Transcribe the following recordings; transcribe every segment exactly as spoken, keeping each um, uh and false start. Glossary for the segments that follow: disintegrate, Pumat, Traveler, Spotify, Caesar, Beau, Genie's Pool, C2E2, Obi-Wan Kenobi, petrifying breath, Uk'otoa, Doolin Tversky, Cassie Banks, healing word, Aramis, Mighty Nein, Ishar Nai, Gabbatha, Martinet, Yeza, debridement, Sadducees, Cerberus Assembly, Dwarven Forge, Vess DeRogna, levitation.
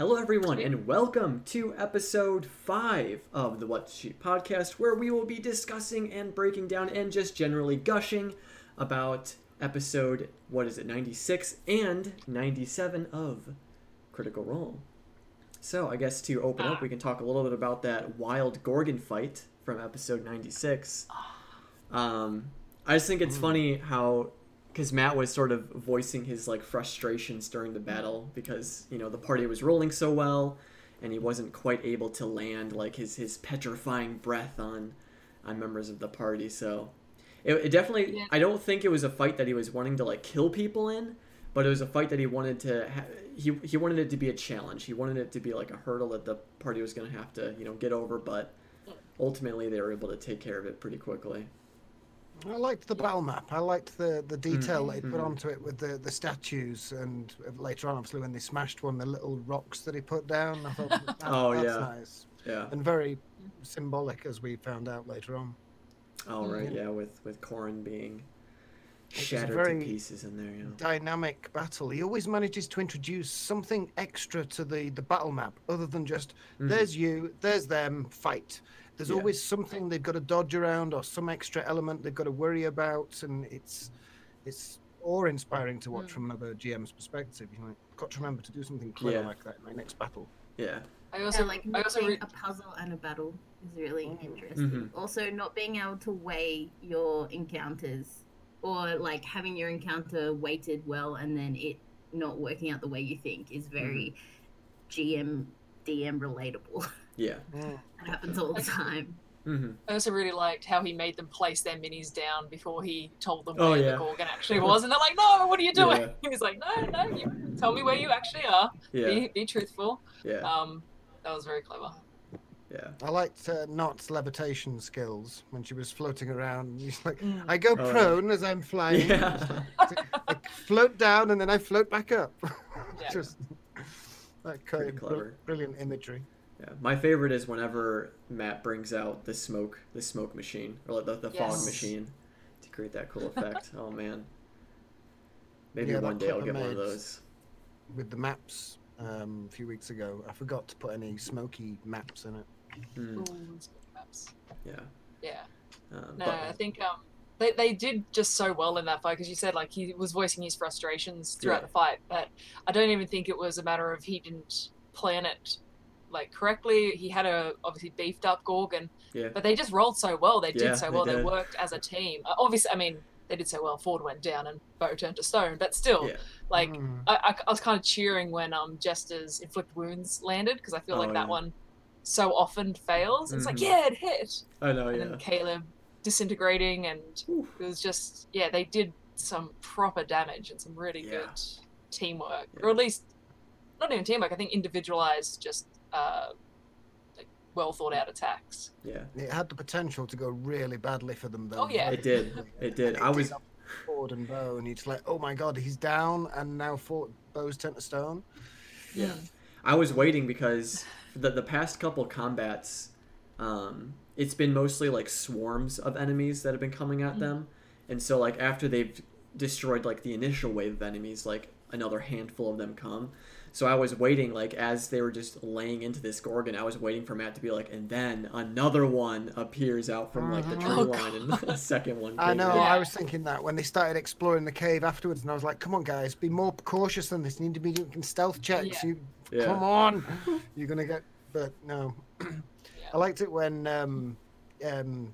Hello everyone and welcome to episode five of the What's She podcast, where we will be discussing and breaking down and just generally gushing about episode, what is it, ninety-six and ninety-seven of Critical Role. So I guess to open up, we can talk a little bit about that wild Gorgon fight from episode ninety-six. Um, I just think it's funny how... because Matt was sort of voicing his, like, frustrations during the battle because, you know, the party was rolling so well and he wasn't quite able to land, like, his, his petrifying breath on on members of the party. So it, it definitely... Yeah. I don't think it was a fight that he was wanting to, like, kill people in, but it was a fight that he wanted to... Ha- he, he wanted it to be a challenge. He wanted it to be, like, a hurdle that the party was going to have to, you know, get over, but ultimately they were able to take care of it pretty quickly. I liked the battle map. I liked the, the detail mm-hmm. they put onto it with the, the statues, and later on, obviously, when they smashed one, the little rocks that he put down. I thought, that, oh, that's yeah. nice. Yeah. And very symbolic, as we found out later on. Oh, right, yeah, yeah with, with Corrin being shattered to pieces in there. Yeah. Dynamic battle. He always manages to introduce something extra to the, the battle map, other than just, mm-hmm. there's you, there's them, fight. There's yeah. always something they've got to dodge around or some extra element they've got to worry about, and it's it's awe-inspiring to watch mm. from another G M's perspective. You know, I've got to remember to do something clever yeah. like that in my next battle. Yeah. I also yeah, like I also re- a puzzle and a battle is really mm. interesting. Mm-hmm. Also, not being able to weigh your encounters, or like having your encounter weighted well and then it not working out the way you think, is very mm. G M D M relatable. Yeah. yeah. That happens all the time. Mm-hmm. I also really liked how he made them place their minis down before he told them oh, where yeah. the Gorgon actually was. And they're like, no, what are you doing? Yeah. He's like, no, no, you tell me where you actually are. Yeah. Be, be truthful. Yeah. Um, that was very clever. Yeah. I liked uh, Nott's levitation skills when she was floating around. She's like, mm. I go oh, prone yeah. as I'm flying. Yeah. Like, like, float down and then I float back up. Yeah. Just that kind of brilliant imagery. Yeah. My favorite is whenever Matt brings out the smoke, the smoke machine, or the, the yes. fog machine, to create that cool effect. Oh man, maybe yeah, one day I'll get one of those. With the maps, um, a few weeks ago, I forgot to put any smoky maps in it. Mm. Ooh, maps. Yeah. Yeah. Um, no, but... I think um, they they did just so well in that fight, because you said like he was voicing his frustrations throughout yeah. the fight, but I don't even think it was a matter of he didn't plan it. Like correctly, he had a obviously beefed up Gorgon, yeah. but they just rolled so well. They did yeah, so well. They, they worked as a team. Uh, obviously, I mean, they did so well. Ford went down and Beau turned to stone, but still, yeah. like mm. I, I was kind of cheering when um Jester's inflict wounds landed, because I feel oh, like that yeah. one so often fails. It's mm. like yeah, it hit. I know. And yeah. then Caleb disintegrating, and Oof. it was just yeah, they did some proper damage and some really yeah. good teamwork, yeah. or at least not even teamwork. I think individualized just. Uh, like well thought out attacks. Yeah, it had the potential to go really badly for them though. Oh yeah, it did. It did. It I was Ford and Beau, and it's like, oh my god, he's down, and now Ford Beau's turned to stone. Yeah, I was waiting because the the past couple combats, um, it's been mostly like swarms of enemies that have been coming at mm-hmm. them, and so like after they've destroyed like the initial wave of enemies, like another handful of them come. So I was waiting, like, as they were just laying into this Gorgon, I was waiting for Matt to be like, and then another one appears out from, like, the tree oh, line, and the second one came I know, out. I was thinking that when they started exploring the cave afterwards, and I was like, come on, guys, be more cautious than this. You need to be doing stealth checks. Yeah. You, yeah. Come on. You're going to get... But, no. yeah. I liked it when um, um,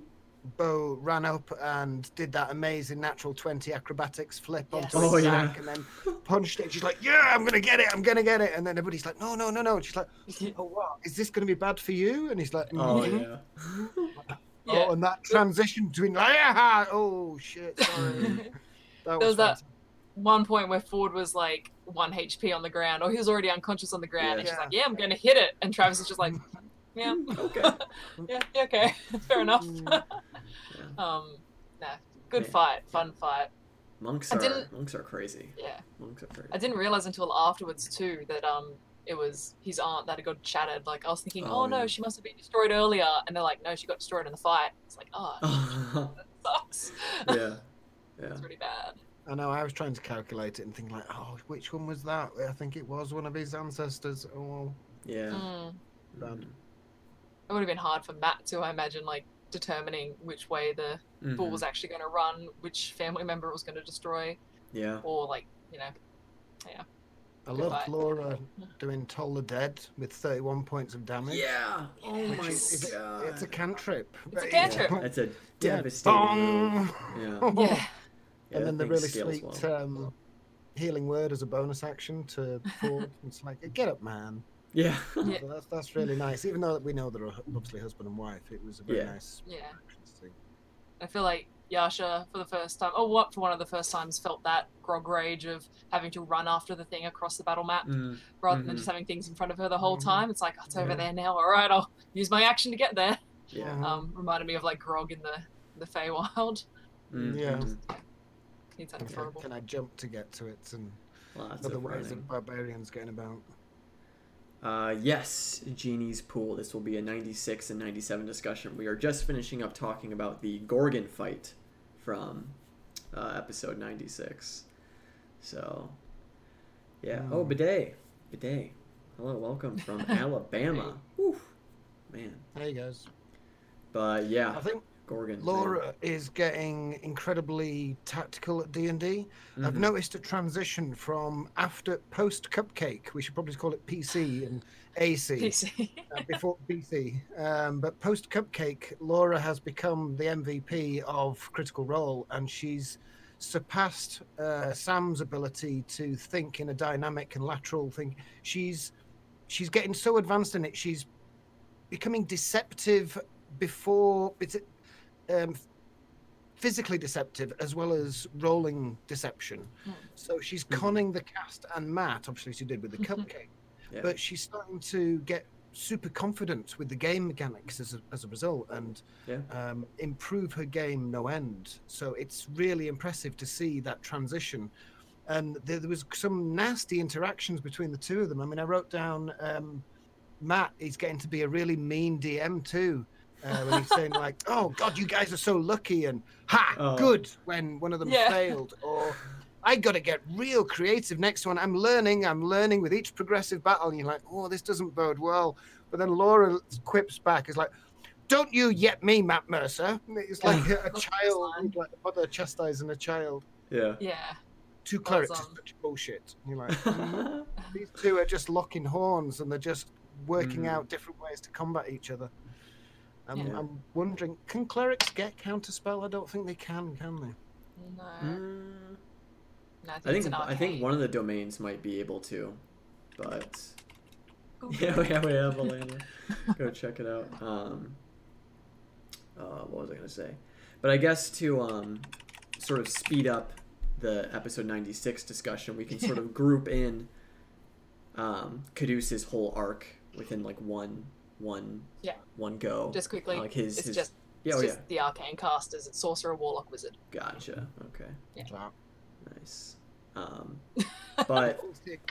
Beau ran up and did that amazing natural twenty acrobatics flip yes. onto oh, his yeah. sack, and then punched it. She's like, yeah, I'm going to get it. I'm going to get it. And then everybody's like, no, no, no, no. And she's like, oh, wow, is this going to be bad for you? And he's like, mm-hmm. oh, yeah. oh, yeah. and that transition between, like, ah, oh, shit, sorry. that there was, was that one point where Ford was like one H P on the ground, or he was already unconscious on the ground. Yeah. And she's yeah. like, yeah, I'm going to hit it. And Travis is just like, yeah, okay. yeah, yeah, okay. Fair enough. yeah. Um, nah, good Man. fight, fun yeah. fight. Monks are monks are crazy. Yeah, monks are crazy. I didn't realize until afterwards too that um it was his aunt that had got shattered. Like I was thinking, oh, oh no, yeah. she must have been destroyed earlier, and they're like, no, she got destroyed in the fight. It's like, oh, that sucks. Yeah, yeah, it's pretty bad. I know, I was trying to calculate it and think like, oh, which one was that? I think it was one of his ancestors. Oh, yeah. Mm. Bad. It would have been hard for Matt to, I imagine, like, determining which way the mm-hmm. ball was actually going to run, which family member it was going to destroy. Yeah. Or, like, you know, yeah. I Goodbye. love Laura doing Toll the Dead with thirty-one points of damage. Yeah. Oh Which my is, god. It's a cantrip. It's a cantrip. Yeah. It's a devastating. Yeah. yeah. yeah. And then the really sweet well. um, healing word as a bonus action to Ford. It's like, get up, man. Yeah. yeah. So that's that's really nice. Even though we know they're obviously husband and wife, it was a very yeah. nice yeah. thing. I feel like Yasha, for the first time, oh, what, for one of the first times, felt that grog rage of having to run after the thing across the battle map mm. rather mm-hmm. than just having things in front of her the whole mm-hmm. time. It's like, oh, it's yeah. over there now. All right, I'll use my action to get there. Yeah. Um, reminded me of like grog in the the Feywild. Mm. Yeah. Just, yeah. It's unbearable. Can I jump to get to it and well, other ways of barbarians going about? Uh, yes, Genie's Pool. This will be a ninety-six and ninety-seven discussion. We are just finishing up talking about the Gorgon fight from uh, episode ninety-six. So, yeah. Mm. Oh, Bidet. Bidet. Hello, welcome from Alabama. Woo, man. Hey, guys. But, yeah. I think Gorgon. Laura thing. is getting incredibly tactical at D and D. Mm-hmm. I've noticed a transition from after post Cupcake. We should probably call it P C and A C P C. uh, before B C. Um, but post Cupcake, Laura has become the M V P of Critical Role, and she's surpassed uh, Sam's ability to think in a dynamic and lateral thing. She's she's getting so advanced in it. She's becoming deceptive before it's. Um, physically deceptive as well as rolling deception. Mm. So she's conning the cast and Matt, obviously she did with the cupcake, yeah. but she's starting to get super confident with the game mechanics as a, as a result and yeah. um, improve her game no end. So it's really impressive to see that transition. And there, there was some nasty interactions between the two of them. I mean, I wrote down um, Matt, he's getting to be a really mean D M too. Uh, when he's saying like, "Oh God, you guys are so lucky," and "Ha, oh. good." When one of them yeah. failed, or "I got to get real creative next one. I'm learning. I'm learning with each progressive battle." And you're like, "Oh, this doesn't bode well." But then Laura quips back, "Is like, don't you yet me, Matt Mercer?" It's like oh, a child, like a mother chastising a child. Yeah. Yeah. Two clerics is such bullshit. And you're like, mm-hmm. these two are just locking horns, and they're just working mm. out different ways to combat each other. I'm, yeah. I'm wondering, can clerics get counterspell? I don't think they can, can they? No. Mm. no I think I think, I think one of the domains might be able to, but okay. yeah, we have, we have Elena. Go check it out. Um, uh, what was I gonna say? But I guess to um, sort of speed up the episode ninety-six discussion, we can sort of group in um, Caduceus' whole arc within like one. one yeah one go just quickly like his, it's his... just, yeah, it's oh, just yeah. the arcane casters. It's sorcerer, warlock, wizard. Gotcha. Okay. Yeah. Wow. Nice. Um but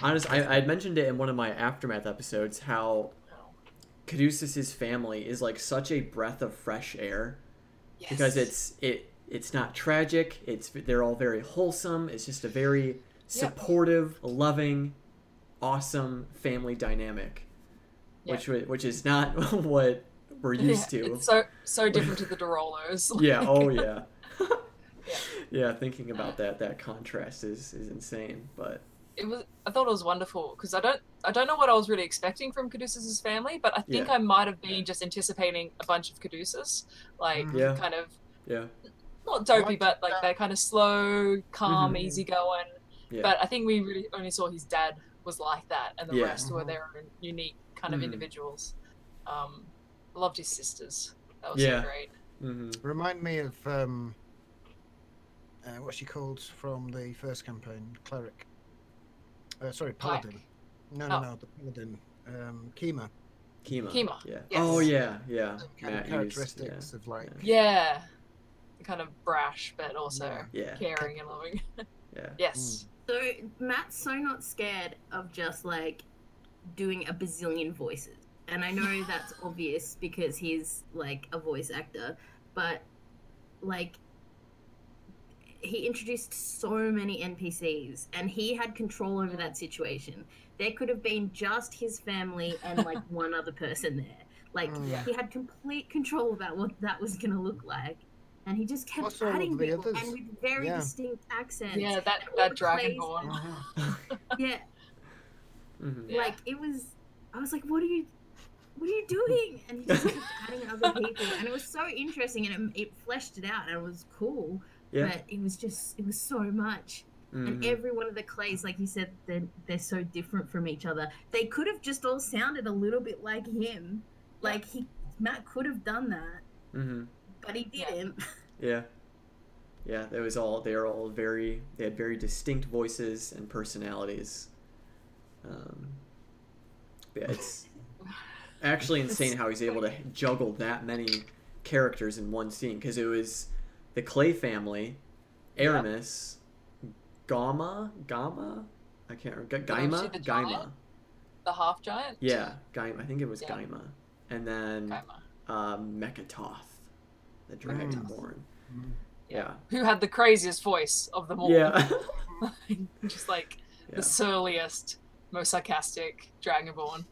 honestly, I, I mentioned it in one of my aftermath episodes how Caduceus's family is like such a breath of fresh air. Yes. Because it's it it's not tragic, it's they're all very wholesome. It's just a very supportive, yeah. loving, awesome family dynamic. Yeah. Which which is not what we're used yeah, to. It's so so different to the Dorolos. Like. Yeah. Oh yeah. yeah. Yeah. Thinking about that that contrast is, is insane. But it was. I thought it was wonderful because I don't I don't know what I was really expecting from Caduceus's family, but I think yeah. I might have been yeah. just anticipating a bunch of Caduceus, like yeah. kind of yeah not dopey, like, but like uh, they're kind of slow, calm, mm-hmm. easygoing. Yeah. But I think we really only saw his dad was like that, and the yeah. rest were their own unique kind of mm. individuals. Um, loved his sisters. That was yeah. so great. Mm-hmm. Remind me of um, uh, what she called from the first campaign, cleric. Uh, sorry, paladin. Pike. No, no, oh. no, the paladin. Um, Kima. Kima. Kima. Yeah. Yes. Oh yeah, yeah. The kind of characteristics yeah. of like. Yeah. Kind of brash, but also yeah. Yeah. caring and loving. yeah. Yes. Mm. So Matt's so not scared of just like doing a bazillion voices, and I know that's obvious because he's like a voice actor, but like he introduced so many N P Cs, and he had control over that situation. There could have been just his family and like one other person there. Like yeah. he had complete control about what that was going to look like. And he just kept also adding people, others. And with very yeah. distinct accents. Yeah, that, that dragonborn. yeah. Mm-hmm. yeah. Like, it was, I was like, what are you, what are you doing? And he just kept adding other people. And it was so interesting, and it, it fleshed it out, and it was cool. Yeah. But it was just, it was so much. Mm-hmm. And every one of the clays, like you said, they're, they're so different from each other. They could have just all sounded a little bit like him. Like, he, Matt could have done that. Mm-hmm. But he didn't. Yeah, yeah. They was all. They are all very. They had very distinct voices and personalities. Um, yeah, it's actually insane how he's able to juggle that many characters in one scene. Because it was the Clay family, Aramis, yep. Gaima, Gaima. I can't remember. Gaima, the Gaima, the half giant. Yeah, Gaima. I think it was yeah. Gaima, and then Gaima. Um, Mechatoth. The Dragonborn. Mm. Yeah. Who had the craziest voice of them all. Yeah. Just like yeah. the surliest, most sarcastic Dragonborn.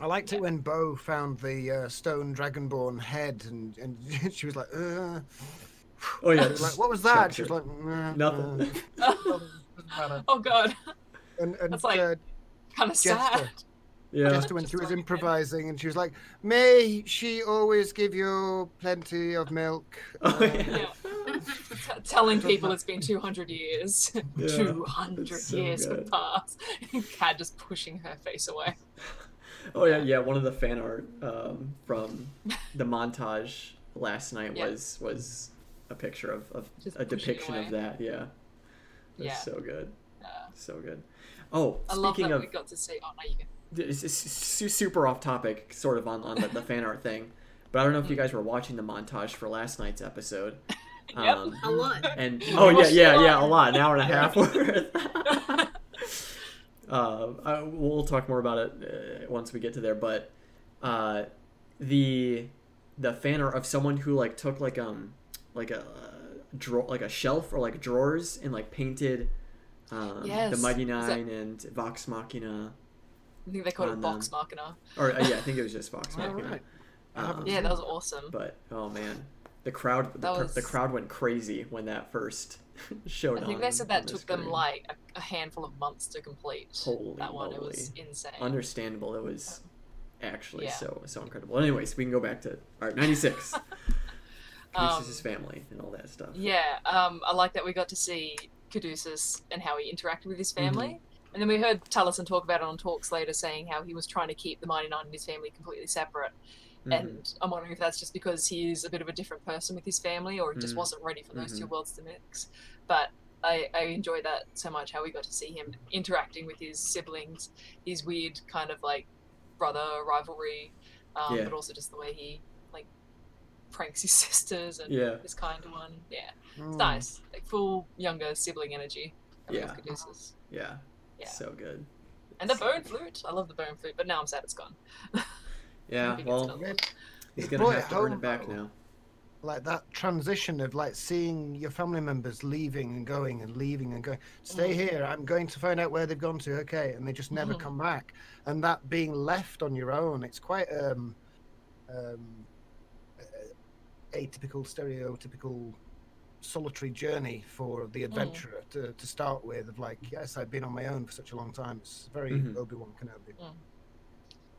I liked yeah. it when Beau found the uh, stone Dragonborn head and, and she was like, uh. Oh, yeah. Was like, what was that? She was like, nah, nothing. Uh, oh, God. And, and, That's like uh, kind of sad. Yeah. Just when Just she was like, improvising, and she was like, "May she always give you plenty of milk." Oh, yeah. Yeah. T- telling people it's been two hundred years, yeah, two hundred so years have passed. Cad just pushing her face away. Oh yeah, yeah. One of the fan art um, from the montage last night yeah. was was a picture of, of a depiction away. Of that. Yeah, it was yeah. so good, yeah. so good. Oh, I love that of... we got to see. Oh, no, you can. It's super off topic, sort of on, on the, the fan art thing, but I don't know if you guys were watching the montage for last night's episode. Yep, um, a lot. And oh yeah, yeah, yeah, a lot. An hour and a half worth. uh, I, we'll talk more about it uh, once we get to there, but uh, the the fan art of someone who like took like um like a uh, drawer, like a shelf or like drawers, and like painted um, yes. the Mighty Nein that- and Vox Machina. I think they called it Vox Machina. Or uh, yeah, I think it was just Vox Machina. Right. Um, yeah, that was awesome. But oh man, the crowd the, was... the crowd went crazy when that first showed up. I think on, they said that took screen. them like a, a handful of months to complete. Holy that one, moly. It was insane. Understandable. It was actually yeah. so so incredible. Anyways, we can go back to all right, ninety-six. Caduceus' um, family and all that stuff. Yeah, um, I like that we got to see Caduceus and how he interacted with his family. Mm-hmm. And then we heard Taliesin talk about it on Talks later, saying how he was trying to keep the Mighty Nein and his family completely separate. Mm-hmm. And I'm wondering if that's just because he is a bit of a different person with his family, or he just mm-hmm. wasn't ready for those mm-hmm. two worlds to mix. But I, I enjoy that so much, how we got to see him interacting with his siblings, his weird kind of like brother rivalry, um, yeah. but also just the way he like pranks his sisters and yeah. this kind of one. Yeah, mm. It's nice. Like full younger sibling energy. Yeah. Yeah. Yeah. So good. And the so bone good. flute. I love the bone flute, but now I'm sad it's gone. Yeah, well, he's going to have to earn it back now. Like that transition of like seeing your family members leaving and going and leaving and going. Stay mm-hmm. here. I'm going to find out where they've gone to. Okay. And they just never mm-hmm. come back. And that being left on your own, it's quite um, um, atypical, stereotypical solitary journey for the adventurer mm. to, to start with, of like, yes, I've been on my own for such a long time. It's very mm-hmm. Obi-Wan Kenobi. Mm.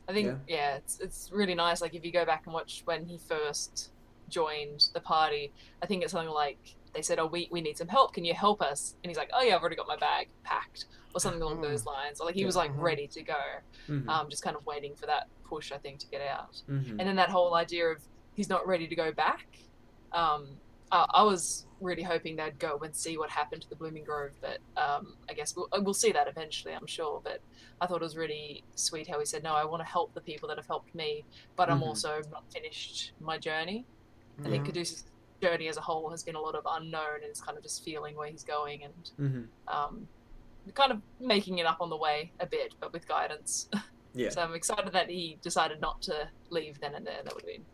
I think, yeah, yeah it's, it's really nice. Like if you go back and watch when he first joined the party, I think it's something like, they said, oh, we, we need some help. Can you help us? And he's like, oh yeah, I've already got my bag packed, or something along mm. those lines. Or like he was like mm-hmm. ready to go, mm-hmm. um, just kind of waiting for that push, I think, to get out. Mm-hmm. And then that whole idea of he's not ready to go back. Um, uh, I was really hoping they'd go and see what happened to the Blooming Grove, but um, I guess we'll, we'll see that eventually, I'm sure. But I thought it was really sweet how he said, no, I want to help the people that have helped me, but I'm mm-hmm. also not finished my journey. Mm-hmm. I think Caduceus' journey as a whole has been a lot of unknown, and it's kind of just feeling where he's going and mm-hmm. um, kind of making it up on the way a bit, but with guidance. Yeah. So I'm excited that he decided not to leave then and there. That would have been,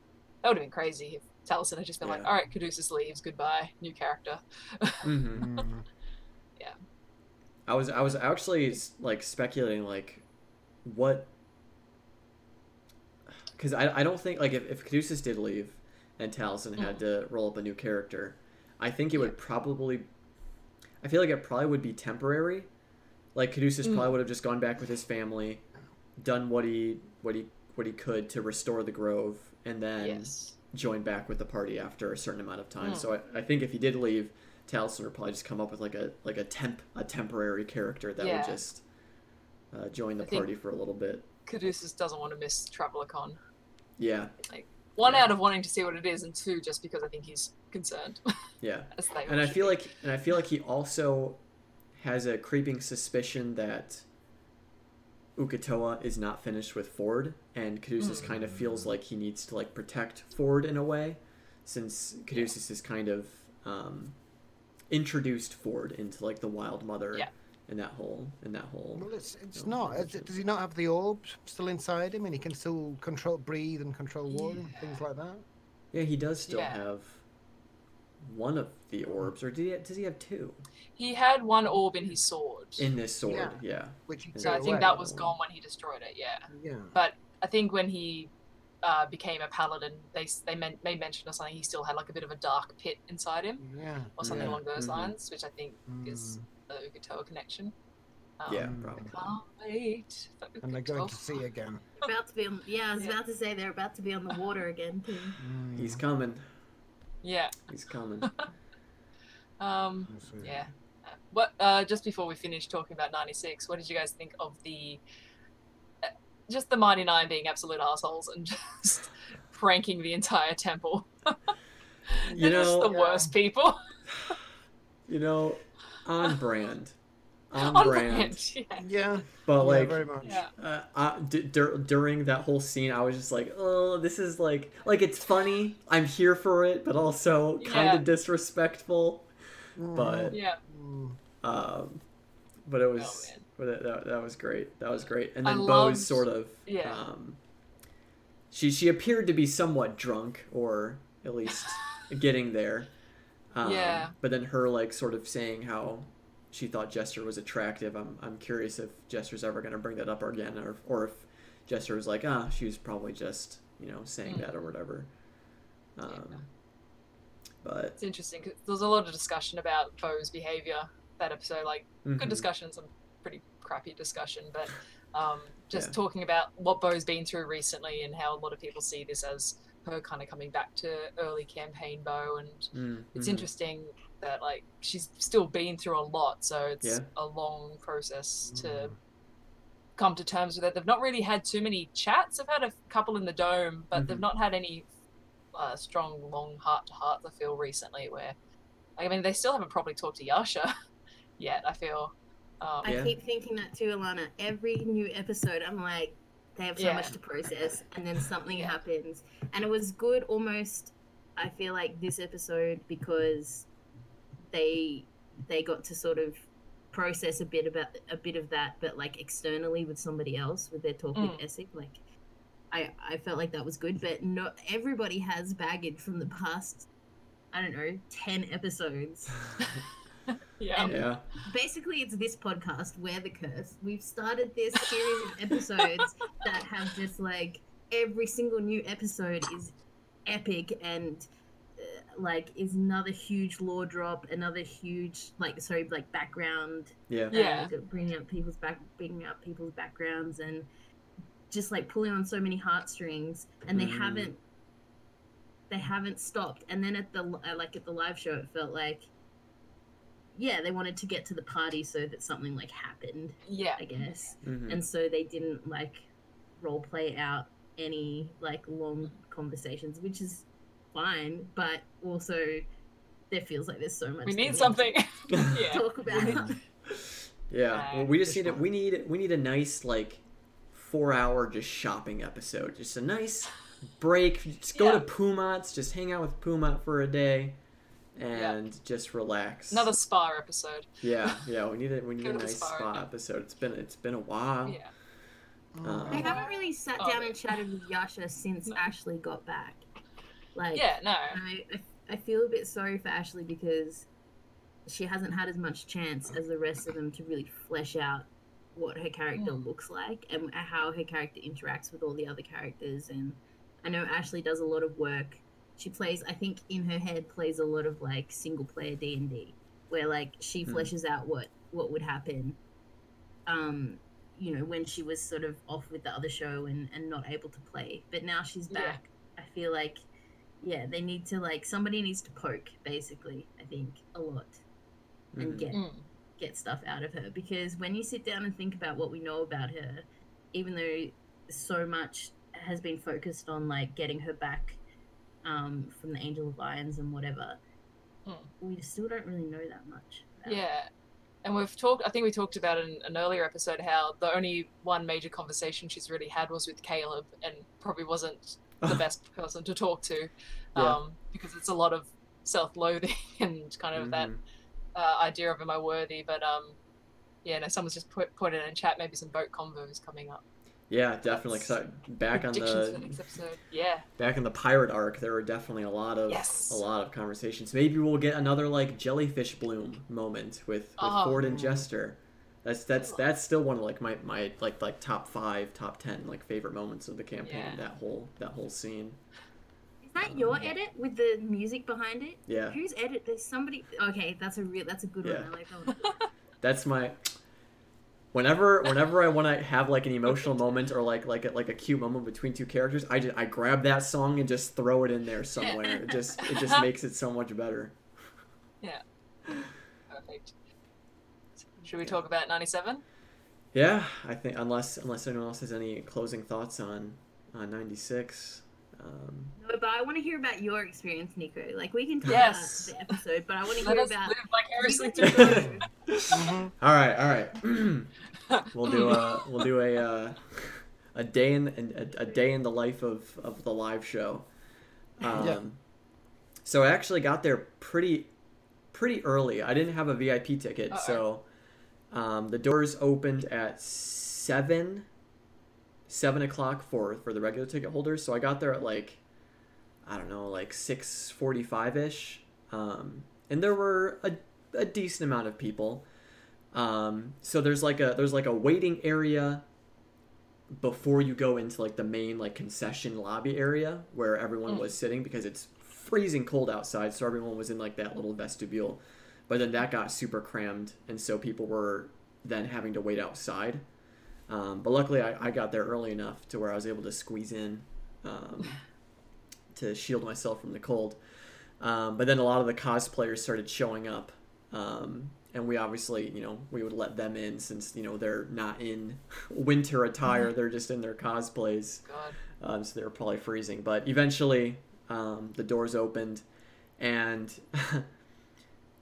that would have been crazy if Taliesin are just kind of yeah. like, all right, Caduceus leaves, goodbye, new character. Mm-hmm. Yeah. I was I was actually like speculating like what, because I I don't think like if, if Caduceus did leave and Taliesin had mm. to roll up a new character, I think it would probably, I feel like it probably would be temporary. Like Caduceus mm. probably would have just gone back with his family, done what he what he what he could to restore the Grove, and then yes. join back with the party after a certain amount of time. Mm. So I, I think if he did leave, Taliesin would probably just come up with like a like a temp a temporary character that yeah. would just uh, join the I party for a little bit. Caduceus doesn't want to miss TravelerCon. Yeah. Like one yeah. out of wanting to see what it is, and two just because I think he's concerned. Yeah. And I feel be. like and I feel like he also has a creeping suspicion that Uk'otoa is not finished with Ford, and Caduceus mm. kind of feels like he needs to like protect Ford in a way, since Caduceus yeah. is kind of um, introduced Ford into like the Wild Mother yeah. and that whole and that whole well it's, it's you know, not does he not have the orb still inside him and he can still control breathe and control water yeah. and things like that? Yeah, he does still yeah. have one of the orbs, or did he, does he have two? He had one orb in his sword. In this sword, yeah. yeah. Which so I think that was gone when he destroyed it, yeah. Yeah. But I think when he uh, became a paladin, they they made mention of something, he still had like a bit of a dark pit inside him, yeah. or something yeah. along those mm-hmm. lines, which I think mm. is the Uk'otoa connection. Um, yeah, probably. I can't wait. And they're going to see again. About to be on, yeah, I was yeah. about to say they're about to be on the water again, too. Mm. He's coming. Yeah. He's coming. um, yeah. What? Uh, just before we finish talking about ninety-six, what did you guys think of the, uh, just the Mighty Nein being absolute assholes and just pranking the entire temple? You know, just the yeah. worst people. You know, on brand. On, on brand. brand yeah. yeah. But yeah, like, very much. Yeah. Uh, I, d- dur- during that whole scene, I was just like, oh, this is like, like it's funny. I'm here for it, but also kind of yeah. disrespectful. Mm. But yeah. Um, but it was, oh, but it, that that was great. That was great. And then I Beau's loved, sort of, yeah. um, she she appeared to be somewhat drunk, or at least getting there. Um, yeah. But then her like sort of saying how she thought Jester was attractive. I'm I'm curious if Jester's ever going to bring that up again, or or if Jester was like, ah, she was probably just, you know, saying mm. that or whatever. Um, yeah. But it's interesting because there's a lot of discussion about Beau's behavior that episode. Like, mm-hmm. good discussion, some pretty crappy discussion, but um, just yeah. talking about what Beau's been through recently and how a lot of people see this as her kind of coming back to early campaign Beau, and mm-hmm. it's interesting that like she's still been through a lot, so it's yeah. a long process to mm. come to terms with it. They've not really had too many chats. They've had a couple in the dome, but mm-hmm. they've not had any uh, strong, long heart to heart. I feel recently where, I mean, they still haven't probably talked to Yasha yet. I feel. Um, I yeah. keep thinking that too, Alana. Every new episode, I'm like, they have so yeah. much to process, and then something yeah. happens. And it was good, almost. I feel like this episode because they they got to sort of process a bit about a bit of that, but like externally with somebody else, with their talk mm. with Essek. Like I, I felt like that was good, but not everybody has baggage from the past, I don't know, ten episodes. yeah. yeah. Basically it's this podcast, We're the Curse. We've started this series of episodes that have just like every single new episode is epic and like is another huge lore drop, another huge like sorry like background yeah yeah bringing up people's back bringing up people's backgrounds and just like pulling on so many heartstrings, and they mm. haven't they haven't stopped. And then at the like at the live show, it felt like yeah they wanted to get to the party so that something like happened, yeah I guess mm-hmm. and so they didn't like role play out any like long conversations, which is fine, but also there feels like there's so much we need something to yeah. talk about. yeah, yeah. Well, we just need it we need we need a nice like four hour just shopping episode, just a nice break, just go yeah. to Pumat's, just hang out with Pumat for a day and yeah. just relax, another spa episode. yeah yeah we need it we need a nice spa, spa episode. It's been it's been a while. yeah um, I haven't really sat down oh. and chatted with Yasha since no. Ashley got back. Like, yeah, no. I, I feel a bit sorry for Ashley because she hasn't had as much chance as the rest of them to really flesh out what her character mm. looks like and how her character interacts with all the other characters. And I know Ashley does a lot of work. She plays, I think in her head, plays a lot of like single player D and D where like she fleshes mm. out what, what would happen, um, you know, when she was sort of off with the other show and, and not able to play. But now she's back. Yeah. I feel like, yeah, they need to like, somebody needs to poke basically, I think, a lot mm. and get... Mm. get stuff out of her, because when you sit down and think about what we know about her, even though so much has been focused on like getting her back um from the Angel of Lions and whatever, hmm. we still don't really know that much about yeah her. And we've talked I think we talked about in an earlier episode how the only one major conversation she's really had was with Caleb, and probably wasn't the best person to talk to, um yeah. because it's a lot of self-loathing and kind of mm. that Uh, idea of am I worthy, but um yeah no someone's just put put it in chat, maybe some boat convos coming up. Yeah, definitely. So back on the yeah back in the pirate arc, there were definitely a lot of yes. a lot of conversations. Maybe we'll get another like jellyfish bloom moment with, with oh. Ford and Jester. That's that's that's still one of like my my like like top five top ten like favorite moments of the campaign. yeah. that whole that whole scene. Is that your edit with the music behind it? Yeah. Whose edit? There's somebody. Okay, that's a real. That's a good yeah. one. I like that one. That's my. Whenever, whenever I want to have like an emotional moment or like like a, like a cute moment between two characters, I just I grab that song and just throw it in there somewhere. It just it just makes it so much better. Yeah. Perfect. Should we yeah. talk about ninety-seven? Yeah, I think unless unless anyone else has any closing thoughts on on ninety-six. Um, no, but I want to hear about your experience, Nico. Like, we can talk yes. about the episode, but I want to hear about... Let us live vicariously. mm-hmm. All right, all right. We'll do a we'll do a uh, a day in a, a day in the life of, of the live show. Um, yeah. So I actually got there pretty pretty early. I didn't have a V I P ticket, Uh-oh. so um, the doors opened at seven. Seven o'clock for for the regular ticket holders, so I got there at like, I don't know, like six forty-five ish, um, and there were a a decent amount of people. Um, so there's like a there's like a waiting area before you go into like the main like concession lobby area where everyone mm. was sitting, because it's freezing cold outside, so everyone was in like that little vestibule. But then that got super crammed, and so people were then having to wait outside. Um, but luckily I, I got there early enough to where I was able to squeeze in um, to shield myself from the cold. Um, but then a lot of the cosplayers started showing up, um, and we obviously, you know, we would let them in since, you know, they're not in winter attire. They're just in their cosplays. God. Um, so they were probably freezing. But eventually um, the doors opened, and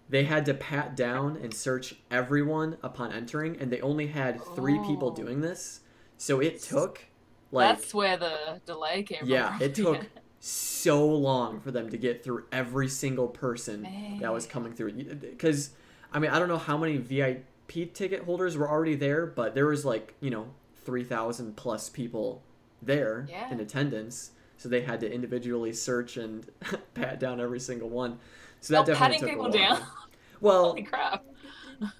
they had to pat down and search everyone upon entering, and they only had three oh. people doing this. So it took, like... That's where the delay came yeah, from. Yeah, it took so long for them to get through every single person Man. that was coming through. Because, I mean, I don't know how many V I P ticket holders were already there, but there was, like, you know, three thousand plus people there yeah. in attendance. So they had to individually search and pat down every single one. So that oh, definitely took a while. Patting people down? Well, holy crap.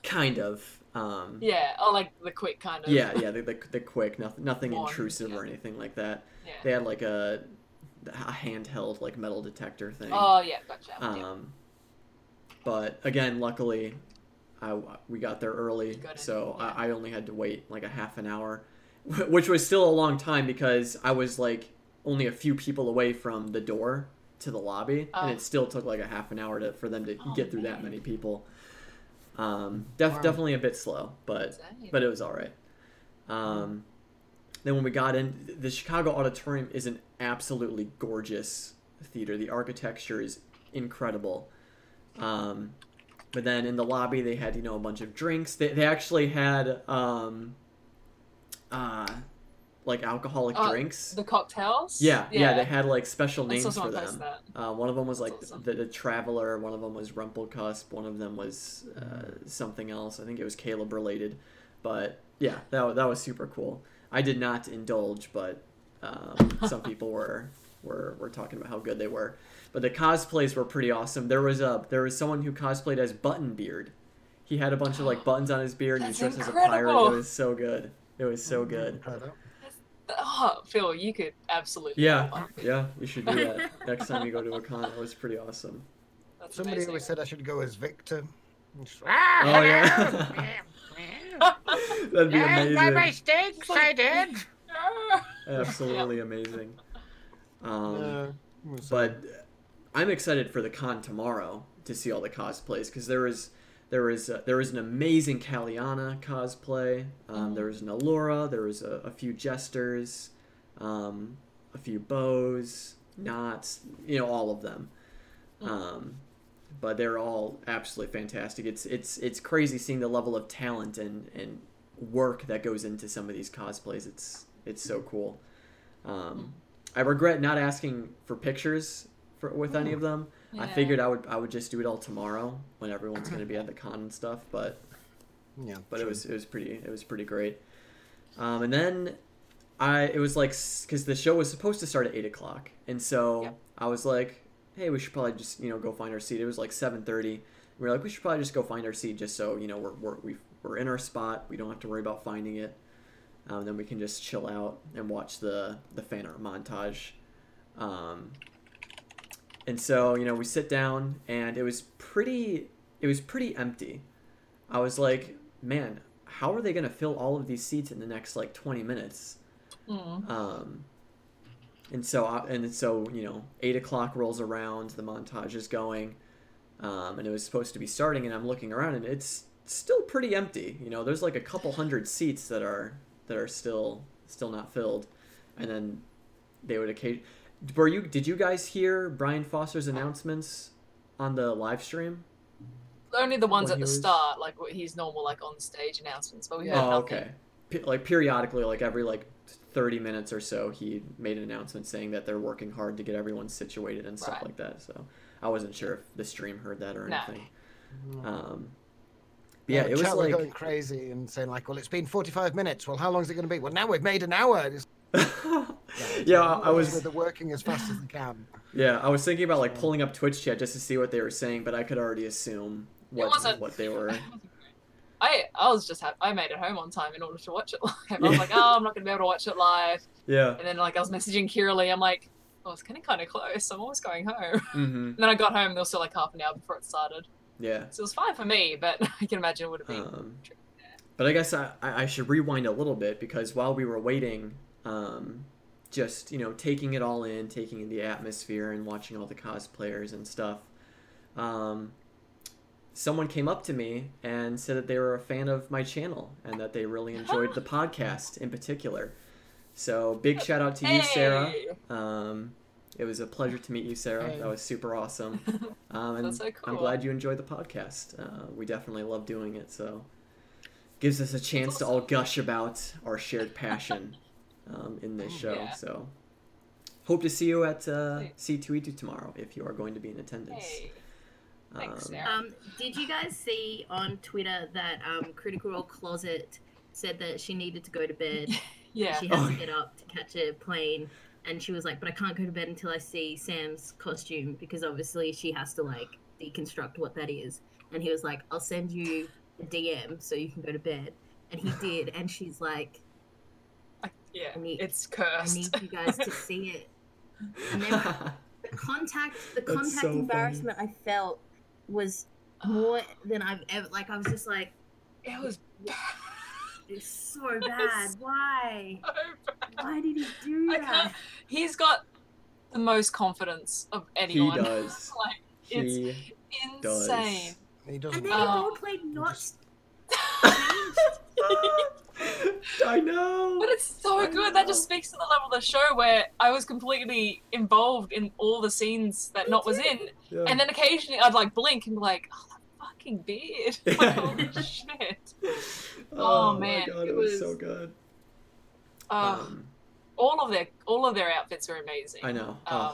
Kind of. Um, yeah, oh, like the quick kind of. Yeah, yeah, the the, the quick, nothing, nothing Born, intrusive yeah. or anything like that. Yeah. They had like a, a handheld like metal detector thing. Oh yeah, gotcha. Um, yeah. But again, luckily, I we got there early, got so yeah. I, I only had to wait like a half an hour, which was still a long time because I was like only a few people away from the door to the lobby, oh. and it still took like a half an hour to for them to oh, get through man. that many people. Um, def, definitely a bit slow, but but it was all right. Um, then when we got in, the Chicago Auditorium is an absolutely gorgeous theater. The architecture is incredible. Um, but then in the lobby, they had, you know, a bunch of drinks. They they actually had um, uh, like alcoholic uh, drinks, the cocktails. Yeah, yeah, yeah, they had like special names for them. Uh, one of them was like awesome. the, the Traveler. One of them was Rumblecusp. One of them was uh, something else. I think it was Caleb related, but yeah, that that was super cool. I did not indulge, but um, some people were were were talking about how good they were. But the cosplays were pretty awesome. There was a there was someone who cosplayed as Buttonbeard. He had a bunch of like buttons on his beard. That's and he dressed incredible. As a pirate. It was so good. It was so good. Oh, Phil, you could absolutely. Yeah, yeah, we should do that next time you go to a con. That was pretty awesome. That's Somebody amazing. Always said I should go as Victor. Just, ah, oh yeah. That'd be yeah, amazing. By mistakes, I did. Absolutely amazing. Um, yeah, but I'm excited for the con tomorrow to see all the cosplays because there is there is uh, there is an amazing Kaliana cosplay. Um, mm-hmm. There is an Allura. There is a, a few Jesters, um, a few Bows, Knots. You know, all of them. Mm-hmm. Um, but they're all absolutely fantastic. It's it's it's crazy seeing the level of talent and, and work that goes into some of these cosplays. It's it's so cool. Um, I regret not asking for pictures for, with any of them. Yeah. I figured I would I would just do it all tomorrow when everyone's going to be at the con and stuff. But yeah, but true. it was it was pretty it was pretty great. Um, and then I it was like because the show was supposed to start at eight o'clock, and so yep. I was like. Hey, we should probably just, you know, go find our seat. It was like seven thirty. We were like, we should probably just go find our seat just so, you know, we're we're we've, we're in our spot. We don't have to worry about finding it. Um, then we can just chill out and watch the, the fan art montage. Um, and so, you know, we sit down and it was pretty, it was pretty empty. I was like, man, how are they going to fill all of these seats in the next like twenty minutes? Mm. Um And so, and so, you know, eight o'clock rolls around, the montage is going, um, and it was supposed to be starting, and I'm looking around, and it's still pretty empty. You know, there's like a couple hundred seats that are that are still still not filled, and then they would occasion. Were you? Did you guys hear Brian Foster's announcements on the live stream? Only the ones when at the was... start, like his normal, like on stage announcements, but we heard oh, nothing. Okay. Like periodically, like every like thirty minutes or so, he made an announcement saying that they're working hard to get everyone situated and stuff right. like that. So I wasn't sure if the stream heard that or anything. No. Um, yeah, yeah, it was like going crazy and saying like, well, it's been forty-five minutes. Well, how long is it going to be? Well, now we've made an hour. yeah, yeah I, I was they're working as fast as they can. Yeah, I was thinking about like pulling up Twitch chat just to see what they were saying, but I could already assume what what they were. I I was just happy. I made it home on time in order to watch it live. I was yeah. like, oh, I'm not going to be able to watch it live. Yeah. And then like I was messaging Kiralee. I'm like, oh, it's getting kind of close. I'm almost going home. Mm-hmm. And then I got home and there was still like half an hour before it started. Yeah. So it was fine for me, but I can imagine it would have been um, tricky. Yeah. But I guess I, I should rewind a little bit because while we were waiting, um, just, you know, taking it all in, taking in the atmosphere and watching all the cosplayers and stuff, um, someone came up to me and said that they were a fan of my channel and that they really enjoyed the podcast in particular. So big shout out to hey. you, Sarah. Um, it was a pleasure to meet you, Sarah. Hey. That was super awesome. Um, and That's so cool. I'm glad you enjoyed the podcast. Uh, we definitely love doing it. So gives us a chance awesome. to all gush about our shared passion um, in this oh, show. Yeah. So hope to see you at uh, C two E two tomorrow if you are going to be in attendance. Hey. Thanks, um, did you guys see on Twitter that um, Critical Role Closet said that she needed to go to bed? Yeah. She had oh. to get up to catch a plane, and she was like, but I can't go to bed until I see Sam's costume, because obviously she has to, like, deconstruct what that is. And he was like, I'll send you a D M so you can go to bed. And he did, and she's like... I, yeah, I need, it's cursed. I need you guys to see it. And then the contact, the contact so embarrassment funny. I felt... was more than I've ever, like, I was just like, it was bad. It's so bad. It's why? So bad. Why did he do that? I can't, he's got the most confidence of anyone. He does. Like, he it's does. Insane. He does. And then he role played Nott. I know. But it's so I good. Know. That just speaks to the level of the show where I was completely involved in all the scenes that Nott was in. Yeah. And then occasionally I'd like blink and be like, oh, that fucking beard. Like, holy shit. Oh, oh man. My God, it, it was, was so good. Uh, um, all of their all of their outfits are amazing. I know. Oh. Um,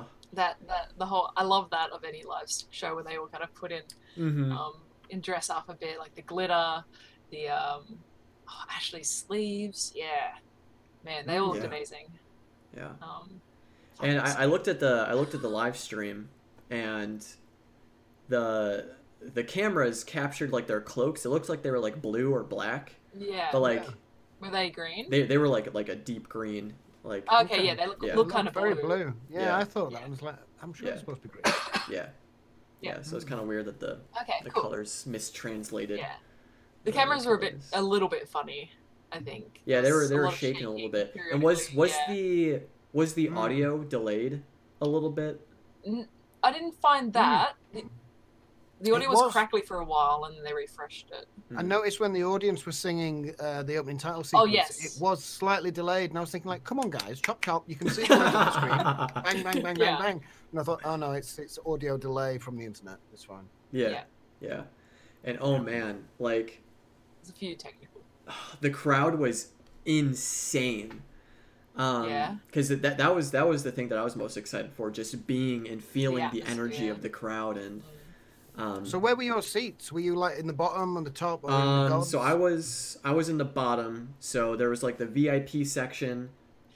oh. That that the whole I love that of any live show where they all kind of put in mm-hmm. um and dress up a bit, like the glitter, the um oh, Ashley's sleeves, yeah, man, they all look yeah. amazing. Yeah. Um, And I, I looked at the I looked at the live stream, and the the cameras captured like their cloaks. It looks like they were like blue or black. Yeah. But like, yeah. Were they green? They they were like like a deep green. Like okay, yeah, they look, yeah. look kind of blue. blue. Yeah, yeah, I thought that. I was like, I'm sure yeah. it's supposed to be green. Yeah. Yeah, yeah, so it's kind of weird that the okay, the cool. colors mistranslated. Yeah, the cameras were a bit, a little bit funny, I think. Yeah, they were they were shaking a little bit. And was was yeah. the was the mm. audio delayed a little bit? N- I didn't find that. Mm. The, the audio was, was crackly for a while, and then they refreshed it. Mm. I noticed when the audience was singing uh, the opening title sequence, oh, yes. it was slightly delayed, and I was thinking like, "Come on, guys, chop chop! You can see it on the screen, bang bang bang yeah. bang bang." And I thought, oh no, it's it's audio delay from the internet. It's fine. Yeah, yeah, yeah. And oh man, like, there's a few technical. The crowd was insane. Um, yeah. Because that that was that was the thing that I was most excited for, just being and feeling the, the energy of the crowd. And um, so, where were your seats? Were you like in the bottom, on the top? Or um, the so I was I was in the bottom. So there was like the V I P section,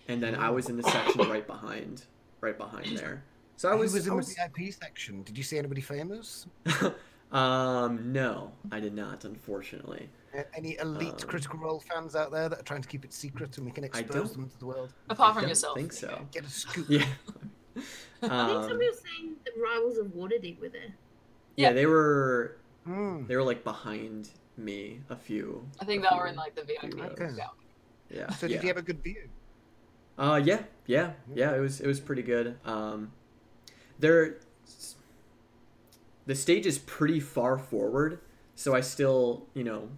and then I was in the section right behind, right behind there. So I was, was in I was... the V I P section. Did you see anybody famous? um, no, I did not, unfortunately. Uh, any elite um, Critical Role fans out there that are trying to keep it secret and we can expose them to the world? Apart from yourself. I think so. Get a scoop. Yeah. um, I think somebody was saying the Rivals of Waterdeep were there. Yeah, yeah. they were mm. They were like behind me a few. I think they were in like the V I P. Okay. Yeah. So did yeah. you have a good view? Uh, yeah, yeah, yeah. It was it was pretty good. Um. There, the stage is pretty far forward, so I still, you know,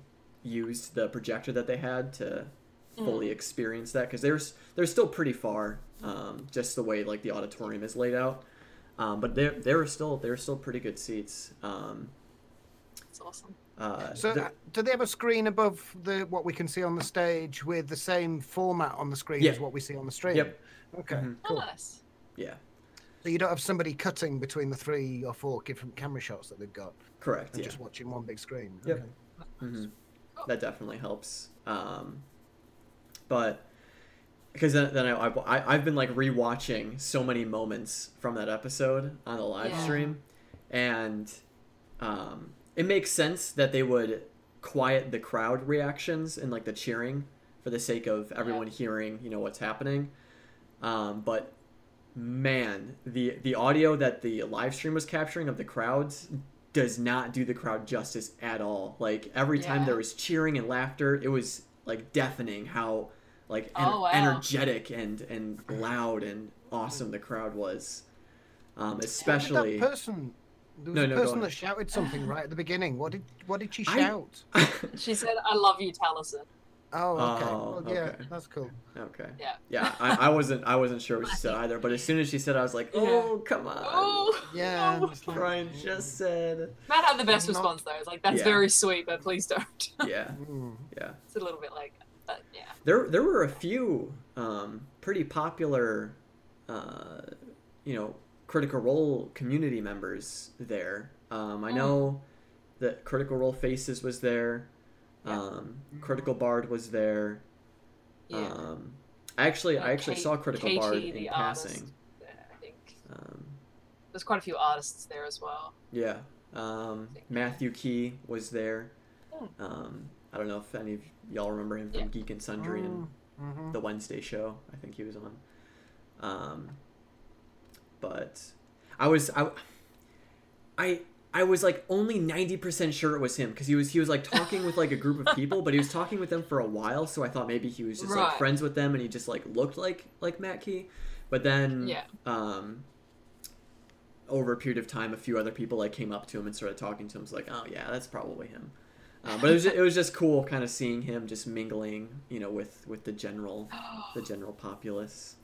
used the projector that they had to fully mm. experience that, because there's they're still pretty far, um, just the way like the auditorium is laid out. Um, but there there were still there were still pretty good seats. Um, That's awesome. Uh, so the, uh, do they have a screen above the what we can see on the stage with the same format on the screen yeah. as what we see on the stream? Yep. Okay. Mm-hmm. Cool. Oh, nice. Yeah. So you don't have somebody cutting between the three or four different camera shots that they've got. Correct. And yeah. just watching one big screen. Yep. Okay. Mm-hmm. Oh. That definitely helps. Um, but because then, then I, I I've been like rewatching so many moments from that episode on the live yeah. stream, and um, it makes sense that they would quiet the crowd reactions and like the cheering for the sake of everyone yeah. hearing, you know, what's happening. Um, but man, the the audio that the live stream was capturing of the crowds does not do the crowd justice at all. Like every yeah. time there was cheering and laughter, it was like deafening how like en- oh, wow. energetic and and loud and awesome the crowd was. Um, especially yeah, that person. There was no, a no, person that shouted something right at the beginning. What did what did she I... shout? She said, "I love you, Taliesin." Oh, okay. Oh, well, yeah, okay. That's cool. Okay. Yeah. Yeah. I, I wasn't. I wasn't sure what she said either. But as soon as she said, I was like, "Oh, yeah. come on." Oh, yeah. No. Brian just said. Matt had the best not... response though. It's like that's yeah. very sweet, but please don't. yeah. Yeah. It's a little bit like, but yeah. There, there were a few um, pretty popular, uh, you know, Critical Role community members there. Um, I know mm. that Critical Role Faces was there. Um, Critical Bard was there. Yeah. Um, I actually, I actually K- saw Critical K G, Bard in passing. There, I think. Um, There's quite a few artists there as well. Yeah. Um, Matthew Key was there. Oh. Um, I don't know if any of y'all remember him from yeah. Geek and Sundry mm. and mm-hmm. the Wednesday show. I think he was on. Um, but I was, I, I. I was like only ninety percent sure it was him because he was he was like talking with like a group of people, but he was talking with them for a while, so I thought maybe he was just right. like friends with them and he just like looked like like Matt Key. But then yeah. um, over a period of time, a few other people like came up to him and started talking to him. It's like, oh yeah, that's probably him. Uh, but it was just, it was just cool, kind of seeing him just mingling, you know, with with the general the general populace.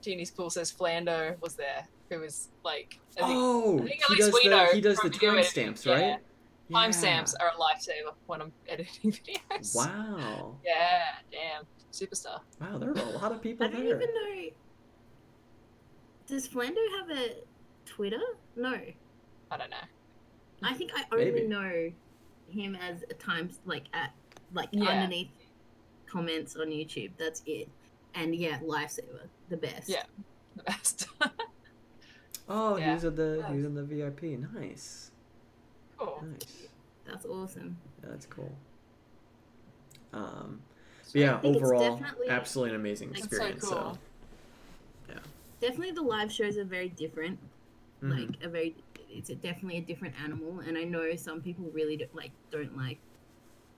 Jeannie's pool says Flando was there. Who was like? I think, oh, I think at least we the, know. He does the timestamps, right? Yeah. Yeah. Timestamps are a lifesaver when I'm editing videos. Wow. Yeah, damn, superstar. Wow, there were a lot of people I there. I don't even know. Does Flando have a Twitter? No. I don't know. I think I only Maybe. know him as a times like at like yeah. underneath comments on YouTube. That's it. And yeah, lifesaver, the best. Yeah. the best. Oh, yeah. He's at the he's in the V I P. Nice. Cool. Nice. That's awesome. Yeah, that's cool. Um, but yeah, overall, absolutely an amazing experience. So, cool. so, yeah. Definitely, the live shows are very different. Mm-hmm. Like a very, it's a, definitely a different animal. And I know some people really don't, like don't like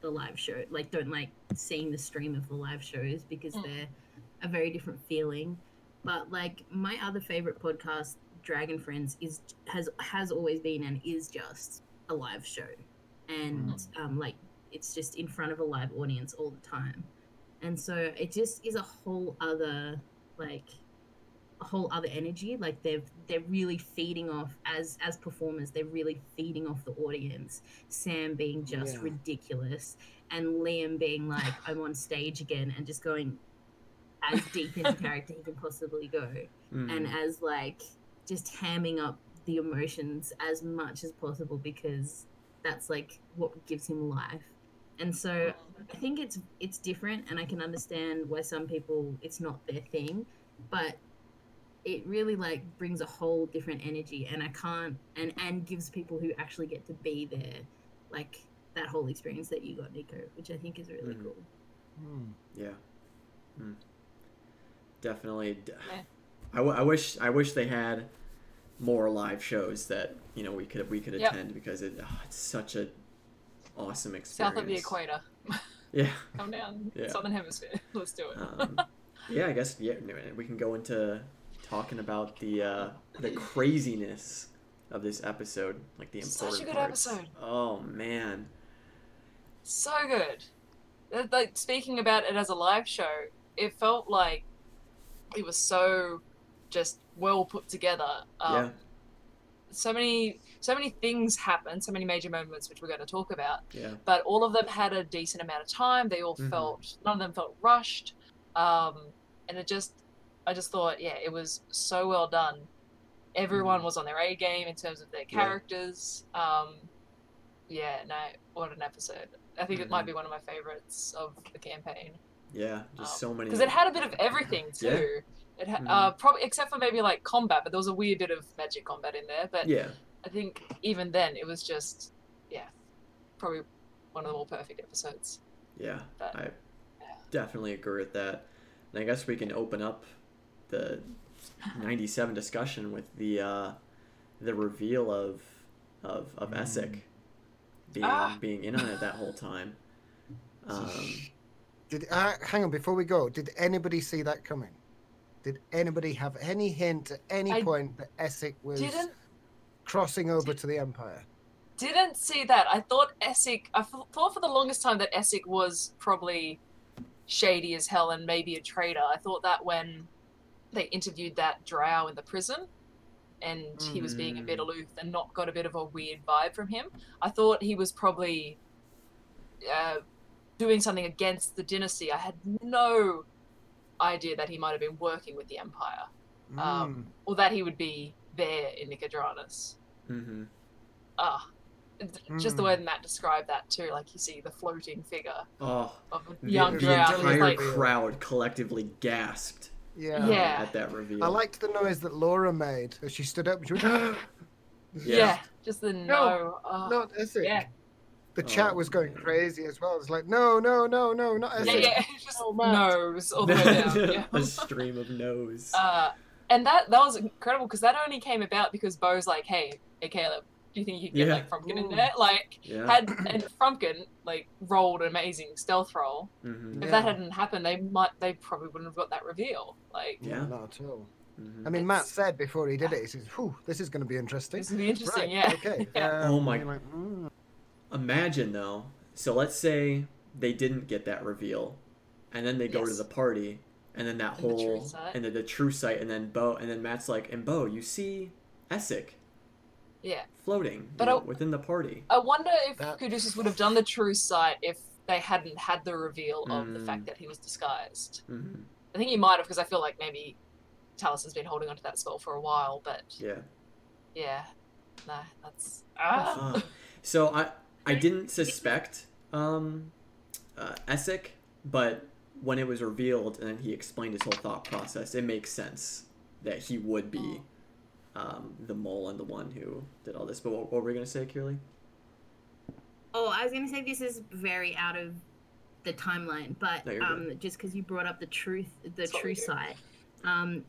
the live show, like don't like seeing the stream of the live shows because mm. they're a very different feeling. But like my other favorite podcast, Dragon Friends, is has has always been and is just a live show, and mm. um, like it's just in front of a live audience all the time, and so it just is a whole other like a whole other energy. Like they've they're really feeding off as as performers. They're really feeding off the audience. Sam being just yeah. ridiculous, and Liam being like, I'm on stage again, and just going as deep into character he can possibly go, mm. and as like just hamming up the emotions as much as possible because that's like what gives him life. And so I think it's it's different, and I can understand why some people it's not their thing, but it really like brings a whole different energy, and I can't and and gives people who actually get to be there like that whole experience that you got, Nico, which I think is really mm. cool. Mm. Yeah. Mm. Definitely. Yeah. I, w- I wish I wish they had more live shows that, you know, we could we could yep. attend because it oh, it's such a awesome experience. South of the equator. Yeah. Come down. Yeah. Southern hemisphere. Let's do it. um, yeah, I guess yeah we can go into talking about the uh, the craziness of this episode, like the important such a good parts. Episode. Oh man. So good. Like speaking about it as a live show, it felt like it was so just well put together. Um, yeah. So many, so many things happened, so many major moments, which we're going to talk about. Yeah. But all of them had a decent amount of time. They all mm-hmm. felt, none of them felt rushed. Um, and it just, I just thought, yeah, it was so well done. Everyone mm. was on their A game in terms of their characters. Yeah. Um, yeah, no, what an episode. I think mm-hmm. it might be one of my favorites of the campaign. Yeah, just um, so many. Because it had a bit of everything too. Yeah. It had, mm. uh, probably except for maybe like combat, but there was a weird bit of magic combat in there. But yeah. I think even then it was just, yeah, probably one of the more perfect episodes. Yeah, but, I yeah. definitely agree with that. And I guess we can open up the ninety-seven discussion with the uh, the reveal of of, of mm. Essek being ah. being in on it that whole time. Um, did uh, hang on before we go? Did anybody see that coming? Did anybody have any hint at any I point that Essek was crossing over to the Empire? Didn't see that. I thought Essek... I f- thought for the longest time that Essek was probably shady as hell and maybe a traitor. I thought that when they interviewed that drow in the prison and mm. he was being a bit aloof and not got a bit of a weird vibe from him, I thought he was probably uh, doing something against the dynasty. I had no... idea that he might have been working with the Empire, um, mm. or that he would be there in Nicodranas. Mm-hmm. Ah, just mm. the way Matt described that too. Like you see the floating figure oh, of a young the, drow. The entire like, crowd collectively gasped. Yeah. yeah, at that reveal. I liked the noise that Laura made as she stood up. She went, yeah. yeah, just the no, no oh, not Essek. Yeah. The chat oh, was going man. crazy as well. It's like, no, no, no, no, not Essek. Yeah, yeah, just oh, no's all the way down. Yeah. A stream of no's. Uh, and that that was incredible because that only came about because Beau's like, hey, hey, Caleb, do you think you can get yeah. like Frumpkin Ooh. in there? Like, yeah. had and Frumpkin like rolled an amazing stealth roll. Mm-hmm. If yeah. that hadn't happened, they might they probably wouldn't have got that reveal. Like, yeah, not at all. Mm-hmm. I mean, it's, Matt said before he did it, he says, "Whew, this is going to be interesting." This is be interesting, right, yeah. Okay. yeah. Um, oh my. Like, mm. Imagine though, so let's say they didn't get that reveal and then they go yes. to the party and then that and whole the and then the true sight and then Beau and then Matt's like, and Beau, you see Essek yeah floating but you know, I, within the party. I wonder if that... Caduceus would have done the true sight if they hadn't had the reveal of mm. the fact that he was disguised. Mm-hmm. I think he might have because I feel like maybe Talus has been holding onto that spell for a while, but yeah yeah no nah, that's ah. uh, so I I didn't suspect um, uh, Essek, but when it was revealed and he explained his whole thought process, it makes sense that he would be um, the mole and the one who did all this. But what, what were we going to say, Kirli? Oh, I was going to say this is very out of the timeline, but no, um, just because you brought up the truth, the That's true sight. Um,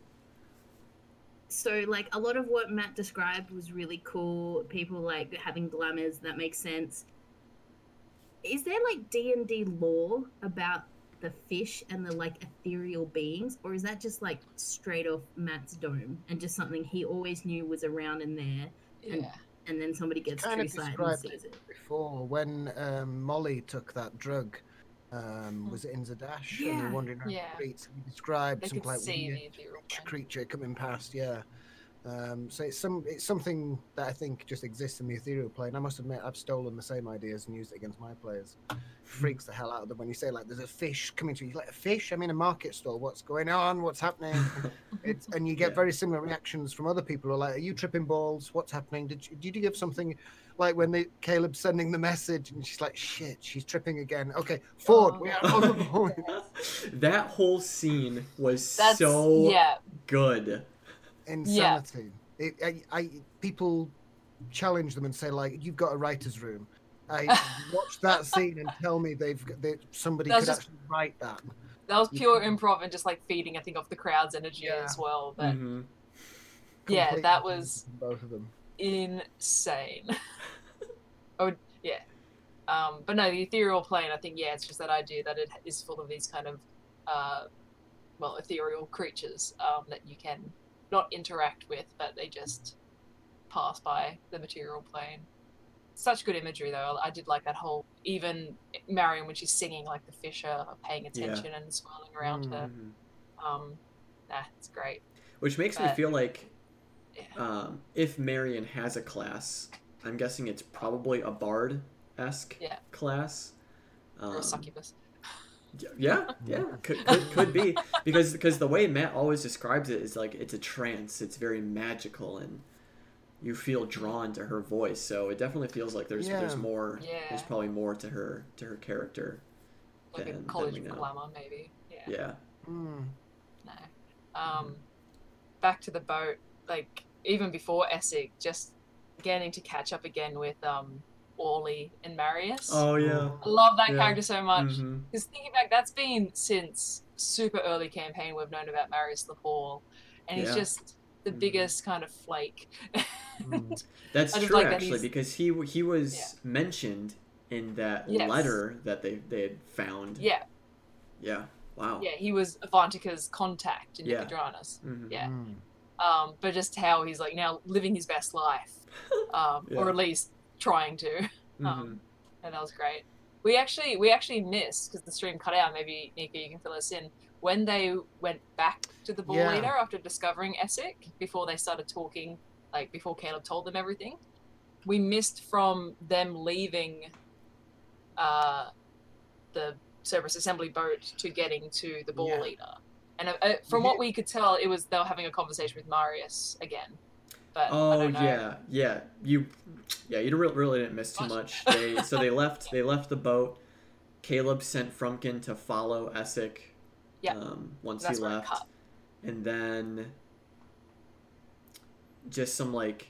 so, like, a lot of what Matt described was really cool. People, like, having glamours, that makes sense. Is there, like, D and D lore about the fish and the, like, ethereal beings? Or is that just, like, straight off Matt's dome and just something he always knew was around in there? Yeah. And, and then somebody gets kind true sight and sees it. Before, when um, Molly took that drug, um, was it in Zadash? Yeah. And they were wandering around yeah. the streets. He described they some, like, weird creature coming past, yeah. Um, so it's some it's something that I think just exists in the ethereal plane. I must admit, I've stolen the same ideas and used it against my players. It freaks the hell out of them when you say, like, there's a fish coming to you. You're like, a fish? I'm in a market stall. What's going on? What's happening? It's, and you get yeah. very similar reactions from other people who are like, are you tripping balls? What's happening? Did you, did you give something? Like when they, Caleb's sending the message and she's like, shit, she's tripping again. Okay, Ford, oh, we are on the board. That whole scene was That's, so yeah. good. Insanity. Yeah. It, I, I, people challenge them and say, like, you've got a writer's room. I watched that scene and tell me they've they, somebody could just, actually write that. That was pure yeah. improv and just, like, feeding, I think, off the crowd's energy yeah. as well. But mm-hmm. yeah, that was both of them. Insane. Oh yeah. Um, but no, the ethereal plane, I think, yeah, it's just that idea that it is full of these kind of, uh, well, ethereal creatures um, that you can not interact with, but they just pass by the material plane. Such good imagery, though. I did like that whole, even Marion, when she's singing, like the fish are paying attention yeah. and swirling around mm-hmm. her. Um, nah, it's great. Which makes but, me feel like yeah. um, if Marion has a class, I'm guessing it's probably a bard-esque yeah. class. Um, or a succubus. Yeah, yeah, could could, could be because because the way Matt always describes it is like it's a trance. It's very magical, and you feel drawn to her voice. So it definitely feels like there's yeah. there's more. Yeah. There's probably more to her to her character. Like than, a college than we know. Glamour, maybe. Yeah. yeah. Mm. No. Um, mm. Back to the boat. Like even before Essek, just getting to catch up again with um. Orly and Marius. Oh yeah, I love that yeah. character so much. Because mm-hmm. thinking back, that's been since super early campaign we've known about Marius Le Paul, and yeah. he's just the mm-hmm. biggest kind of flake. mm. That's true, like actually, that because he he was yeah. mentioned in that yes. letter that they they had found. Yeah. Yeah. Wow. Yeah, he was Avantika's contact in yeah. Nicodranas. Mm-hmm. Yeah. Mm. Um, but just how he's like now living his best life, um, yeah. or at least trying to mm-hmm. um and that was great. We actually we actually missed, because the stream cut out, maybe Nika you can fill us in, when they went back to the ball yeah. leader after discovering Essek, before they started talking, like before Caleb told them everything. We missed from them leaving uh the Cerberus Assembly boat to getting to the ball yeah. leader, and uh, from what we could tell, it was they were having a conversation with Marius again. But oh yeah, yeah. You, yeah. You really, really didn't miss too much. They so they left. They left the boat. Caleb sent Frumpkin to follow Essek. Yeah. Um, once he left, and then just some like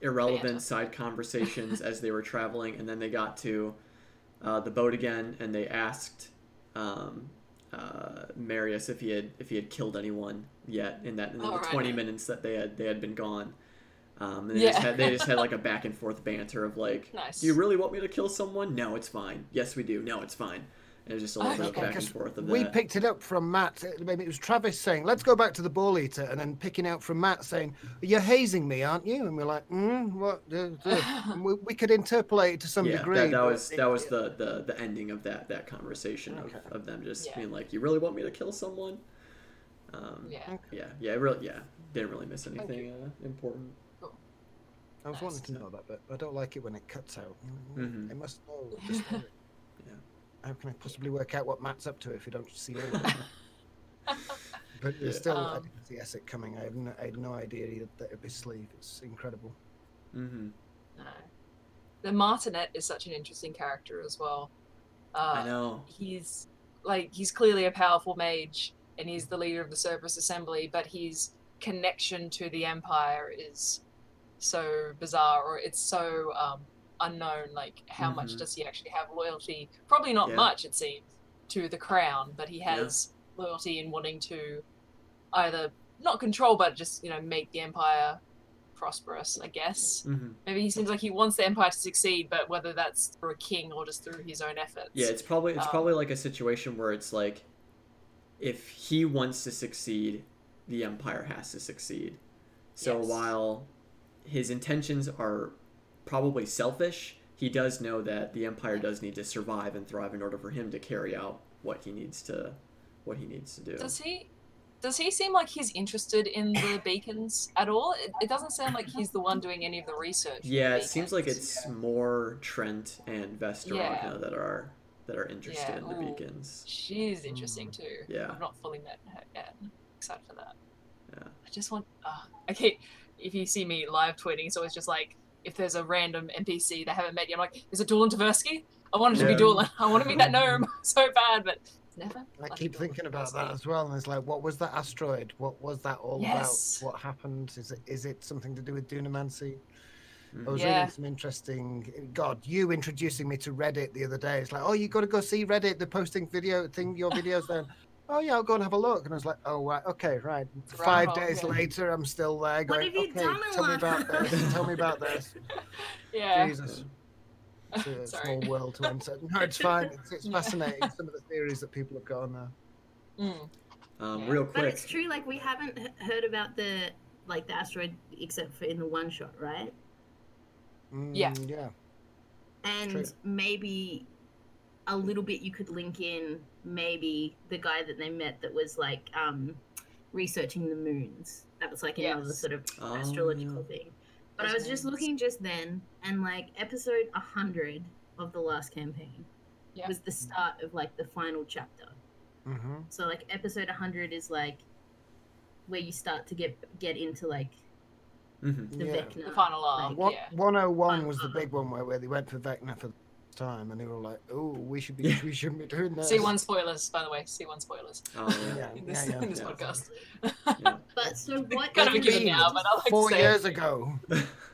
irrelevant yeah. side conversations as they were traveling, and then they got to uh, the boat again, and they asked um, uh, Marius if he had if he had killed anyone yet in that in the right. twenty minutes that they had they had been gone, um and they, yeah. just had, they just had like a back and forth banter of like, nice. Do you really want me to kill someone? No, it's fine. Yes, we do. No, it's fine. And it was just a little bit of back and forth of that. We picked it up from Matt. Maybe it was Travis saying, let's go back to the ball eater, and then picking out from Matt saying, you're hazing me, aren't you? And we're like, mm, what? And we, we could interpolate it to some yeah, degree. That, that was that was the, the the ending of that that conversation okay. of, of them just yeah. being like, you really want me to kill someone? Um, yeah. yeah, yeah, really, yeah. Didn't really miss anything uh, important. Cool. I was nice. wanting to know that, but I don't like it when it cuts out. Mm-hmm. I must know the story. yeah. How can I possibly work out what Matt's up to if you don't see all of it? But yeah. still, um, I didn't see Essek coming. I had no, I had no idea that it would be sleeve. It's incredible. Mm-hmm. No. The Martinet is such an interesting character as well. Uh, I know. He's like he's clearly a powerful mage. and he's the leader of the Cerberus Assembly, but his connection to the Empire is so bizarre, or it's so um, unknown, like how mm-hmm. much does he actually have loyalty? Probably not yeah. much, it seems, to the crown, but he has yeah. loyalty in wanting to either not control, but just, you know, make the Empire prosperous, I guess. Mm-hmm. Maybe he seems like he wants the Empire to succeed, but whether that's through a king or just through his own efforts. Yeah, it's probably it's um, probably like a situation where it's like, if he wants to succeed, the Empire has to succeed. So yes. while his intentions are probably selfish, he does know that the Empire does need to survive and thrive in order for him to carry out what he needs to what he needs to do. Does he Does he seem like he's interested in the beacons at all? It, it doesn't sound like he's the one doing any of the research. Yeah, the it seems like it's yeah. more Trent and Vess DeRogna yeah. that are that are interested yeah. in the Ooh, beacons. She's interesting too. Yeah, I've not fully met her yet. I'm excited for that. Yeah, I just want. Uh, I keep. If you see me live tweeting, it's always just like, if there's a random N P C that I haven't met yet, I'm like, is it Doolin Tversky? I wanted yeah. to be Doolin. I want to meet that gnome so bad, but. Never. I keep thinking about that as well, and it's like, what was that asteroid? What was that all yes. about? What happened? Is it is it something to do with Dunamancy? Mm-hmm. I was yeah. reading some interesting. God, you introducing me to Reddit the other day. It's like, oh, you got to go see Reddit. They're posting video thing, your videos there. Oh yeah, I'll go and have a look. And I was like, oh right, okay, right. right Five on, days yeah. later, I'm still there. Going, what have you okay, done? Tell me about this. Tell me about this. Yeah. Jesus. It's a Sorry. small world to enter. No, it's fine. It's, it's fascinating, some of the theories that people have got on there. Mm. Um, yeah. Real quick. But it's true, like, we haven't heard about the, like, the asteroid except for in the one shot, right? Mm, yeah. Yeah. And true. Maybe a little bit you could link in maybe the guy that they met that was, like, um, researching the moons. That was, like, yes. another sort of oh, astrological yeah. thing. But I was just looking just then, and like episode one hundred of the last campaign yep. was the start of like the final chapter. Mm-hmm. So like episode one hundred is like where you start to get get into like mm-hmm. the yeah. Vecna. The final arc. Like, what, yeah. one oh one was the big one where, where they went for Vecna for the first time, and they were like, "Oh, we should be we shouldn't be doing that." C one spoilers, by the way. C one spoilers. Oh yeah, in this, yeah, yeah, in this yeah, podcast. Yeah. But so what? Kind of a given now, but I like four to say years it. ago.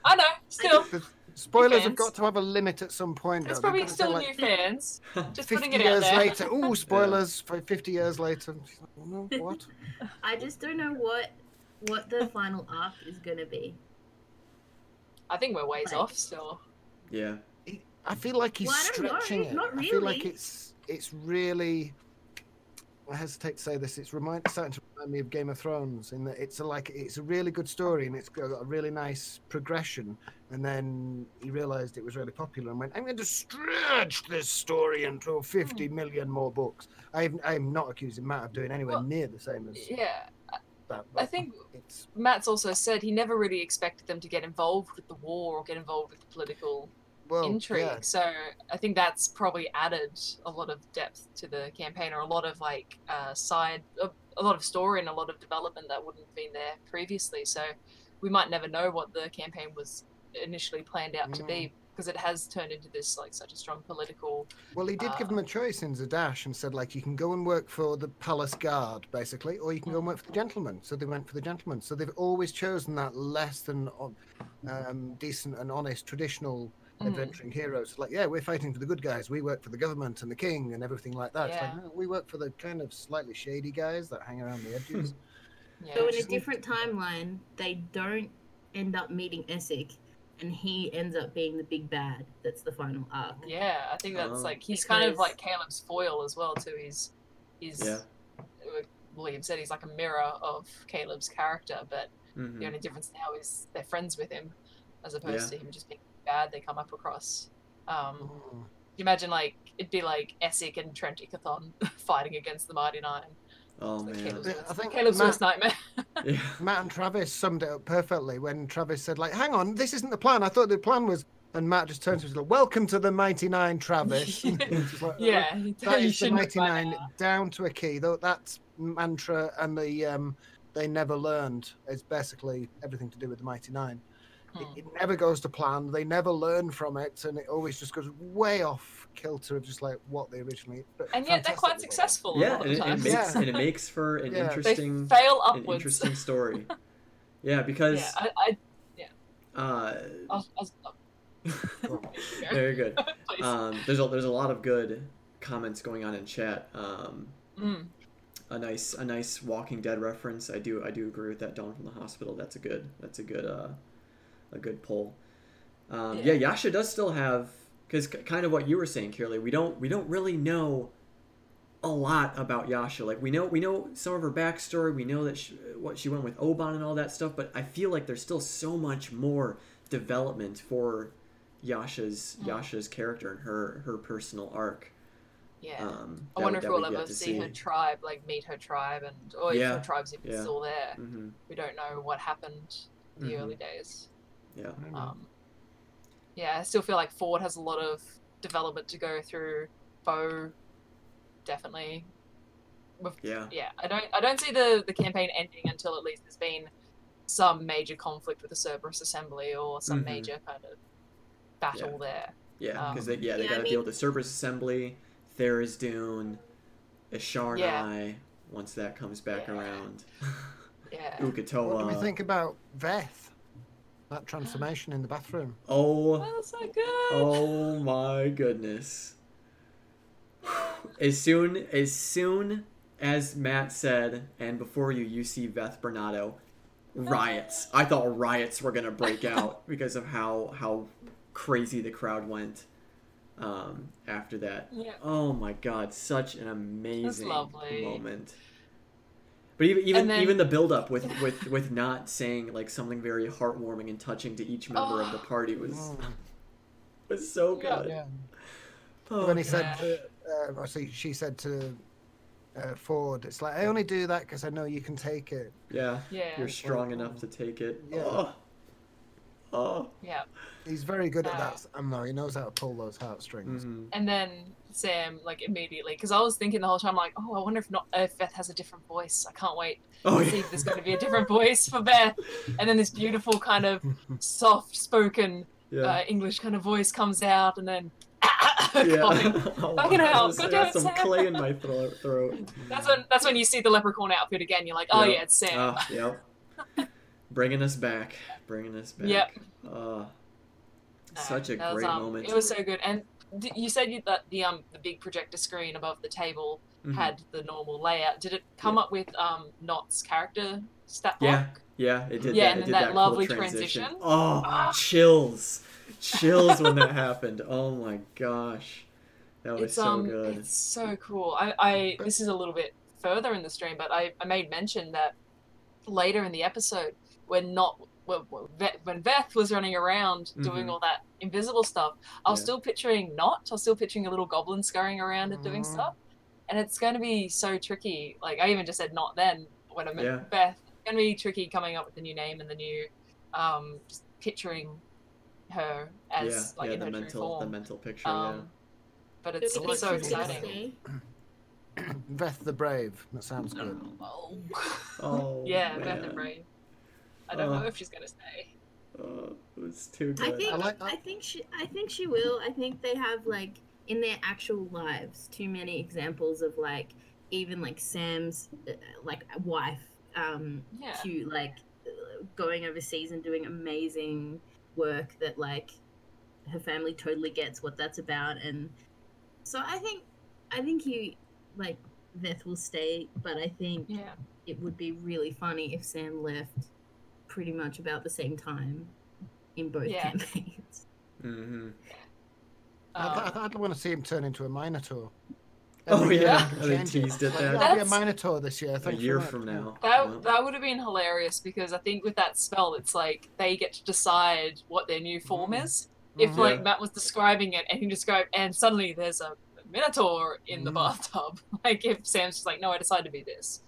I know. Still, the spoilers have got to have a limit at some point. It's though. probably still new like, fans. Just putting it out there. Fifty years later. Ooh, spoilers yeah. for fifty years later. Oh, no, what? I just don't know what what the final arc is gonna be. I think we're ways like, off still. So. Yeah. I feel like he's well, stretching it. Not really. I feel like it's it's really. I hesitate to say this. It's remind, starting to remind me of Game of Thrones in that it's a, like it's a really good story and it's got a really nice progression. And then he realised it was really popular and went, "I'm going to stretch this story into fifty million more books." I'm I'm not accusing Matt of doing anywhere well, near the same as yeah. that. I think it's... Matt's also said he never really expected them to get involved with the war or get involved with the political well, intrigue. Yeah. So I think that's probably added a lot of depth to the campaign, or a lot of like uh, side, a, a lot of story and a lot of development that wouldn't have been there previously. So we might never know what the campaign was initially planned out mm. to be, because it has turned into this like such a strong political. Well, he did uh, give them a choice in Zadash and said like, you can go and work for the palace guard basically, or you can go and work for the gentleman. So they went for the gentleman. So they've always chosen that less than um, decent and honest traditional adventuring mm. heroes. Like, yeah, we're fighting for the good guys, we work for the government and the king and everything like that. Yeah. It's like, no, we work for the kind of slightly shady guys that hang around the edges. yeah. So in a different timeline, they don't end up meeting Essek, and he ends up being the big bad. That's the final arc. Yeah, I think that's um, like he's because... kind of like Caleb's foil as well too. He's he's yeah. William said he's like a mirror of Caleb's character, but mm-hmm. the only difference now is they're friends with him as opposed yeah. to him just being bad they come up across. Um, you imagine like it'd be like Essek and Trent Icathon fighting against the Mighty Nein. Oh so man, Caleb's, I think Caleb's Matt, worst nightmare. yeah. Matt and Travis summed it up perfectly when Travis said, "Like, hang on, this isn't the plan. I thought the plan was." And Matt just turns to him, like, "Welcome to the Mighty Nein, Travis." like, yeah, like, that is the Mighty Nein down to a key. Though that mantra and the um, they never learned is basically everything to do with the Mighty Nein. It, it never goes to plan. They never learn from it, and it always just goes way off kilter of just like what they originally. And yet they're quite successful. Yeah, and it, it makes yeah. and it makes for an yeah. interesting, they fail upwards. An interesting story. Yeah, because yeah, I, I yeah. Uh, I'll, I'll stop. Very good. um, there's a there's a lot of good comments going on in chat. Um, mm. A nice a nice Walking Dead reference. I do I do agree with that. Dawn from the hospital. That's a good that's a good. Uh, A good pull. Um, yeah. yeah, Yasha does still have, because c- kind of what you were saying, Kirli. We don't we don't really know a lot about Yasha. Like we know we know some of her backstory. We know that she, what she went with Oban and all that stuff. But I feel like there's still so much more development for Yasha's yeah. Yasha's character and her her personal arc. Yeah, um, I wonder we, if we'll ever see, see her tribe, like meet her tribe, and or yeah. if her tribe's even yeah. still there. Mm-hmm. We don't know what happened in the mm-hmm. early days. Yeah. Um, yeah, I still feel like Ford has a lot of development to go through. Beau, definitely. With, yeah. Yeah. I don't. I don't see the, the campaign ending until at least there's been some major conflict with the Cerberus Assembly or some mm-hmm. major kind of battle yeah. there. Yeah, because um, they, yeah, they yeah, got to I mean... deal with the Cerberus Assembly, Thera's Dune, Ishar Nai. Yeah. Once that comes back yeah. around. Yeah. Uk'otoa. What do we think about Veth? That transformation in the bathroom. Oh, oh, that's so good. Oh my goodness. As soon as soon as Matt said, and before you, you see Veth Bernardo, riots. I thought riots were gonna break out because of how how crazy the crowd went um, after that. Yeah. Oh my God, such an amazing moment. But even even, then, even the build-up with, with, with Nott saying like something very heartwarming and touching to each member oh, of the party was oh. was so good. Yeah. Oh, when he yeah. said, to, uh, she said to uh, Ford, "It's like I only do that because I know you can take it." Yeah, yeah. You're strong yeah. enough to take it. Yeah. Oh. Oh. Yeah. He's very good uh, at that. I don't know. He knows how to pull those heartstrings. Mm-hmm. And then Sam, like, immediately, because I was thinking the whole time, like, oh, I wonder if not if Beth has a different voice. I can't wait oh, to yeah. see if there's going to be a different voice for Beth. And then this beautiful kind of soft-spoken yeah. uh, English kind of voice comes out, and then, ah, ah, yeah. oh, fucking hell, go do it, Sam. Some clay in my throat. throat. That's when that's when you see the leprechaun outfit again. You're like, oh, yep. yeah, it's Sam. Uh, yep. Bringing us back. Bringing us back. Yep. Uh, such a great was, um, moment. It was so good. And you said that the um the big projector screen above the table mm-hmm. had the normal layout. Did it come yeah. up with um Nott's character stat block? Yeah, yeah, it did. Yeah, that, and it did that, that lovely cool transition. transition. Oh, ah. chills, chills when that happened. Oh my gosh, that was it's, so um, good. It's so cool. I, I this is a little bit further in the stream, but I, I made mention that later in the episode when Nott. When Veth was running around doing mm-hmm. all that invisible stuff, I was yeah. still picturing Nott. I was still picturing a little goblin scurrying around and mm-hmm. doing stuff. And it's going to be so tricky. Like, I even just said Nott then when I met yeah. Veth. It's going to be tricky coming up with the new name and the new, um, just picturing her as, yeah. like, yeah, in the her mental, true form. The mental picture, um, yeah. But it's, it's so exciting. Veth the Brave. That sounds good. Oh, oh yeah, man. Veth the Brave. I don't uh, know if she's gonna stay. Uh, it was too good. I think I, like I think she I think she will. I think they have like in their actual lives too many examples of like even like Sam's uh, like wife um yeah. to like going overseas and doing amazing work that like her family totally gets what that's about, and so I think I think you like Veth will stay, but I think yeah. it would be really funny if Sam left pretty much about the same time in both yeah. campaigns. Mm-hmm. Uh, I'd, I'd want to see him turn into a Minotaur. Every oh yeah, I think teased it there. That'll be a Minotaur this year. A year from now. That wow. that would have been hilarious because I think with that spell, it's like they get to decide what their new form mm-hmm. is. If mm-hmm. like Matt was describing it and he described, and suddenly there's a Minotaur in mm-hmm. the bathtub. Like if Sam's just like, no, I decided to be this,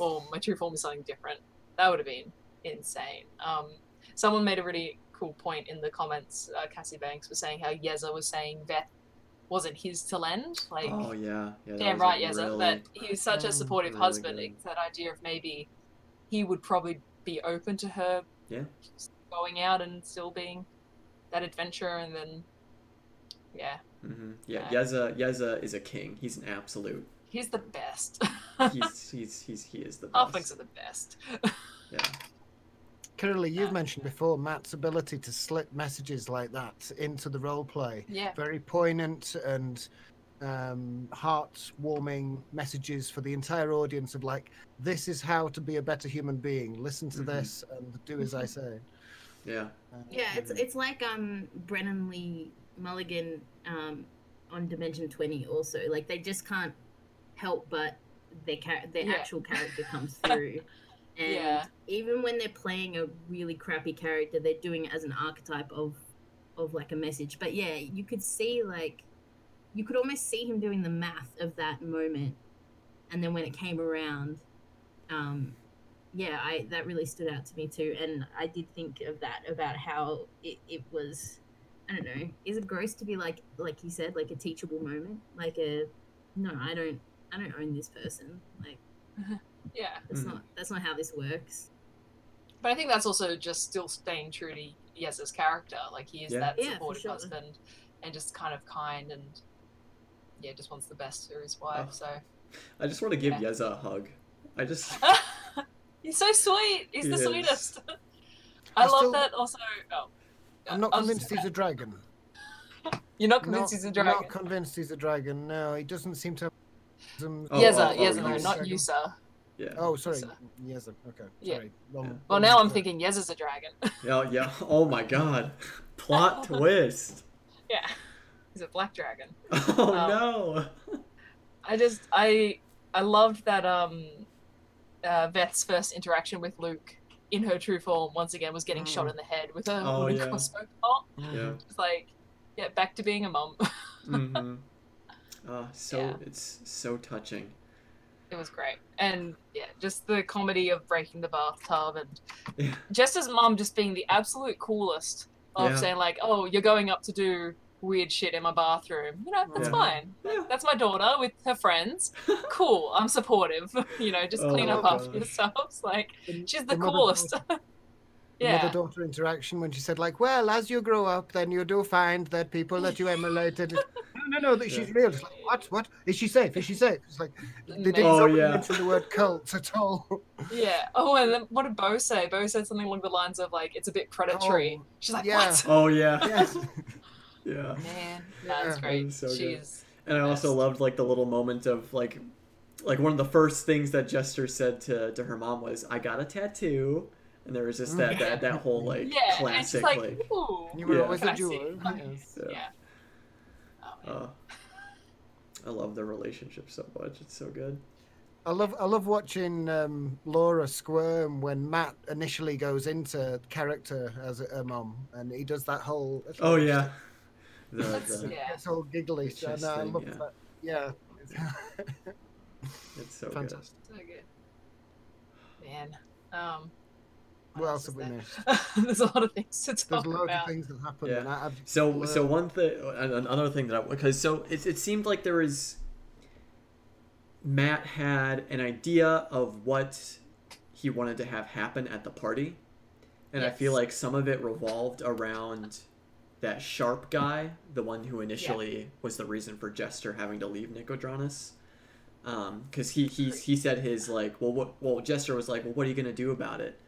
or my true form is something different. That would have been insane. Um, someone made a really cool point in the comments. Uh, Cassie Banks was saying how Yeza was saying Veth wasn't his to lend. Like, oh yeah, yeah damn right, Yeza. Really, but he was such a supportive really husband. Good. That idea of maybe he would probably be open to her yeah. going out and still being that adventurer, and then yeah. Mm-hmm. Yeah, yeah. Yeza Yeza is a king. He's an absolute. He's the best. he's he's he's he is the best. All things are the best. Yeah. Currently, you've um, mentioned before Matt's ability to slip messages like that into the roleplay. Yeah. Very poignant and um, heartwarming messages for the entire audience of like, this is how to be a better human being. Listen to mm-hmm. this and do as mm-hmm. I say. Yeah. Uh, yeah, it's it's like um Brennan Lee Mulligan um, on Dimension twenty also. Like, they just can't help but their char- their yeah. actual character comes through. And yeah. even when they're playing a really crappy character, they're doing it as an archetype of, of like a message. But yeah, you could see like, you could almost see him doing the math of that moment. And then when it came around, um, yeah, I that really stood out to me too. And I did think of that, about how it, it was, I don't know, is it gross to be like, like you said, like a teachable moment? Like a, no, I don't, I don't own this person. Like, yeah, that's mm. not that's not how this works. But I think that's also just still staying true to Yeza's character. Like, he is yeah. that yeah, supportive sure. husband, and just kind of kind, and yeah, just wants the best for his wife. Oh. So I just want to give yeah. Yeza a hug. I just he's so sweet. He's he the is. sweetest. I, I love still... that. Also, oh, I'm not convinced he's a dragon. You're not convinced not, he's a dragon. I'm not convinced he's a dragon. No, he doesn't seem to. Have... Oh, Yeza, oh, Yeza, oh, no, not Yusa. Yeah. Oh, sorry. So, Yeza. Okay. Yeah. Sorry. Long, yeah. Long, well, now long, I'm sorry. thinking Yeza's a dragon. Yeah, yeah. Oh my God. Plot twist. Yeah. He's a black dragon. Oh um, no. I just I I loved that um, uh, Veth's first interaction with Luke in her true form once again was getting mm. shot in the head with a wooden oh, yeah. crossbow bolt. Yeah. It's like, yeah, back to being a mum. Mm-hmm. Uh, so yeah. It's so touching. It was great. And yeah, just the comedy of breaking the bathtub and yeah. Jester's mum just being the absolute coolest of yeah. saying like, oh, you're going up to do weird shit in my bathroom. You know, that's yeah. fine. Yeah. That's my daughter with her friends. Cool. I'm supportive. You know, just oh, clean up gosh. after yourselves. Like, she's the, the coolest. Yeah. Mother-daughter interaction when she said like, well, as you grow up, then you do find that people that you emulated... No, no, no, she's yeah. real. It's like, what, what? Is she safe? Is she safe? It's like, they didn't oh, yeah. mention the word cult at all. Yeah. Oh, and then what did Beau say? Beau said something along the lines of, like, it's a bit predatory. Oh, she's like, yeah. what? Oh, yeah. Yeah. yeah. Man, that's yeah. great. That so she's And I also best. loved, like, the little moment of, like, like one of the first things that Jester said to, to her mom was, I got a tattoo. And there was just that, yeah. that, that whole, like, yeah. classic, like, like, ooh, you were yeah. always classic. a jeweler. Yes. Yeah. yeah. Uh, I love their relationship so much. It's so good. I love I love watching um, Laura squirm when Matt initially goes into character as a, a mom, and he does that whole. Oh like, yeah, the, the, yeah. It's all giggly. So, no, I love yeah. that. Yeah, it's so fantastic. Good. So good, man. Um, What else have we there? missed? There's a lot of things to talk about. There's a lot about. of things that happen. Yeah. And I, I've so, learned. so one thing, another thing that I, because so it, it seemed like there was, Matt had an idea of what he wanted to have happen at the party. And yes. I feel like some of it revolved around that sharp guy, the one who initially yeah. was the reason for Jester having to leave Nicodranas. Um, because he, he, he said his like, well, what, well, Jester was like, well, what are you going to do about it?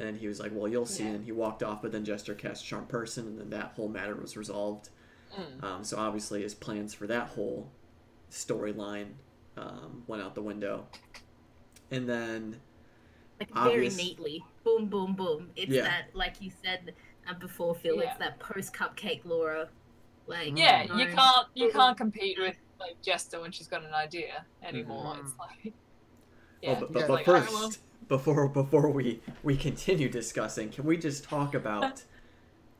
And he was like, well, you'll see. Yeah. And he walked off, but then Jester cast Charm Person, and then that whole matter was resolved. Mm. Um, so obviously his plans for that whole storyline um, went out the window. And then... Like, obvious... very neatly. Boom, boom, boom. It's yeah. that, like you said before, Phil, yeah. it's that post-Cupcake Laura. Like, yeah, you, know, you can't you can't compete with like Jester when she's got an idea anymore. Mm-hmm. It's like... Yeah, oh, but, but, but like, first... Oh, well, Before before we, we continue discussing, can we just talk about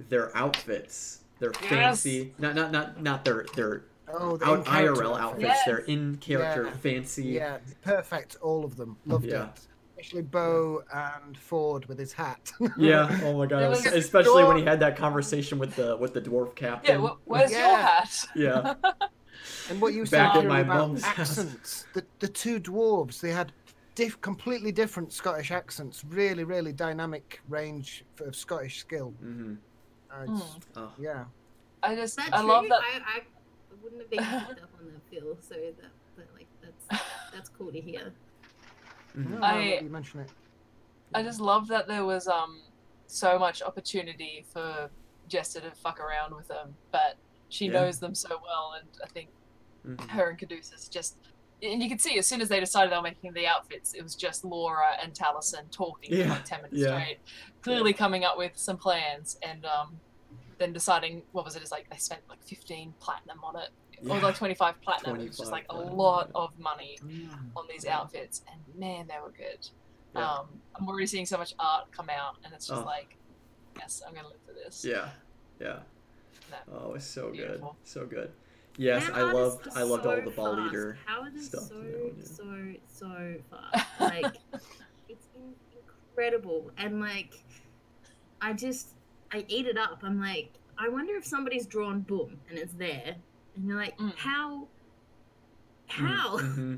their outfits? Their yes. fancy, not not not not their their oh, out, I R L outfits. Yes. Their in character yeah. fancy. Yeah, perfect. All of them loved yeah. it. Especially Beau and Ford with his hat. Yeah. Oh my God. Especially dwarf. when he had that conversation with the with the dwarf captain. Yeah. Well, where's yeah. your hat? Yeah. And what you said about accents? The the two dwarves, they had diff- completely different Scottish accents. Really, really dynamic range of Scottish skill. Mm-hmm. I just, oh. Yeah. I just, that's I true. love that. I, I wouldn't have been picked up on that feel, so that, but like that's that's cool to hear. Mm-hmm. No, I, I you mention it. I just love that there was um so much opportunity for Jester to fuck around with them, but she yeah. knows them so well, and I think mm-hmm. her and Caduceus just. And you could see as soon as they decided they were making the outfits, it was just Laura and Taliesin talking yeah. for like ten minutes yeah. straight, clearly yeah. coming up with some plans, and um, then deciding, what was it, it's like they spent like fifteen platinum on it, yeah. or like twenty-five platinum, twenty-five it was just like a lot yeah. of money yeah. on these yeah. outfits, and man, they were good. Yeah. Um, I'm already seeing so much art come out, and it's just oh. like, yes, I'm going to live for this. Yeah, yeah. Oh, it's so beautiful. good, so good. Yes, that I loved I loved so all the ball fast. leader How are they stuff. So, so, so fast. Like, it's incredible. And, like, I just, I eat it up. I'm like, I wonder if somebody's drawn boom and it's there. And they're like, mm. how? How? Mm-hmm.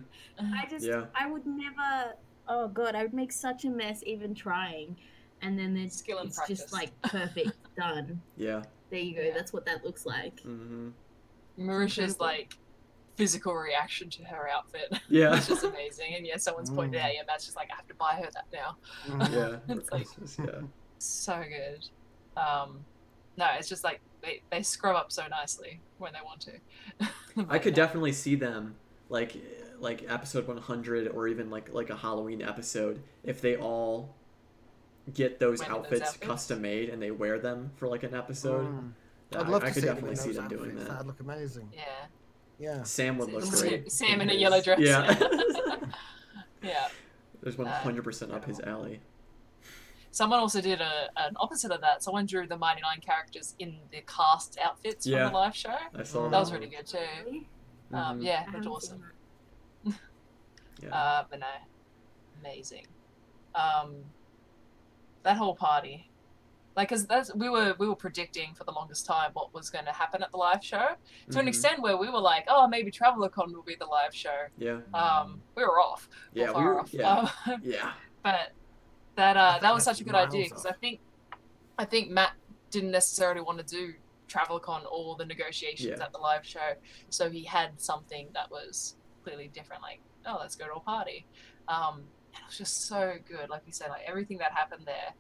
I just, yeah. I would never, oh, God, I would make such a mess even trying. And then there's skill and it's practice. Just, like, perfect, done. Yeah. There you go. Yeah. That's what that looks like. Mm-hmm. Marisha's like physical reaction to her outfit, yeah, which is amazing. And yeah, someone's pointed mm. out, yeah, Matt's just like, I have to buy her that now. Mm, yeah, it's like yeah. so good. Um, no, it's just like they, they scrub up so nicely when they want to. I could yeah. definitely see them like like episode one hundred or even like like a Halloween episode if they all get those, outfits, those outfits custom made and they wear them for like an episode. Mm. I'd love I, to I see them in those outfits. That'd look amazing. Yeah. Yeah. Sam would look great. Sam in a yellow dress. Yeah. yeah. There's one hundred percent um, up his alley. Someone also did a, an opposite of that. Someone drew the Mighty Nein characters in the cast outfits yeah. from the live show. I saw that. That was really good too. Mm-hmm. Um, yeah, that's awesome. yeah. Uh, but no, amazing. Um, that whole party. Like, cause that's, we were we were predicting for the longest time what was going to happen at the live show to mm-hmm. an extent where we were like, oh, maybe TravelerCon will be the live show. Yeah. Um, we were off. Yeah, we were. We were off. Yeah. Um, yeah. But that uh, that was such a good idea because I think I think Matt didn't necessarily want to do TravelerCon or the negotiations yeah. at the live show, so he had something that was clearly different. Like, oh, let's go to a party. Um, and it was just so good. Like you said, like everything that happened there.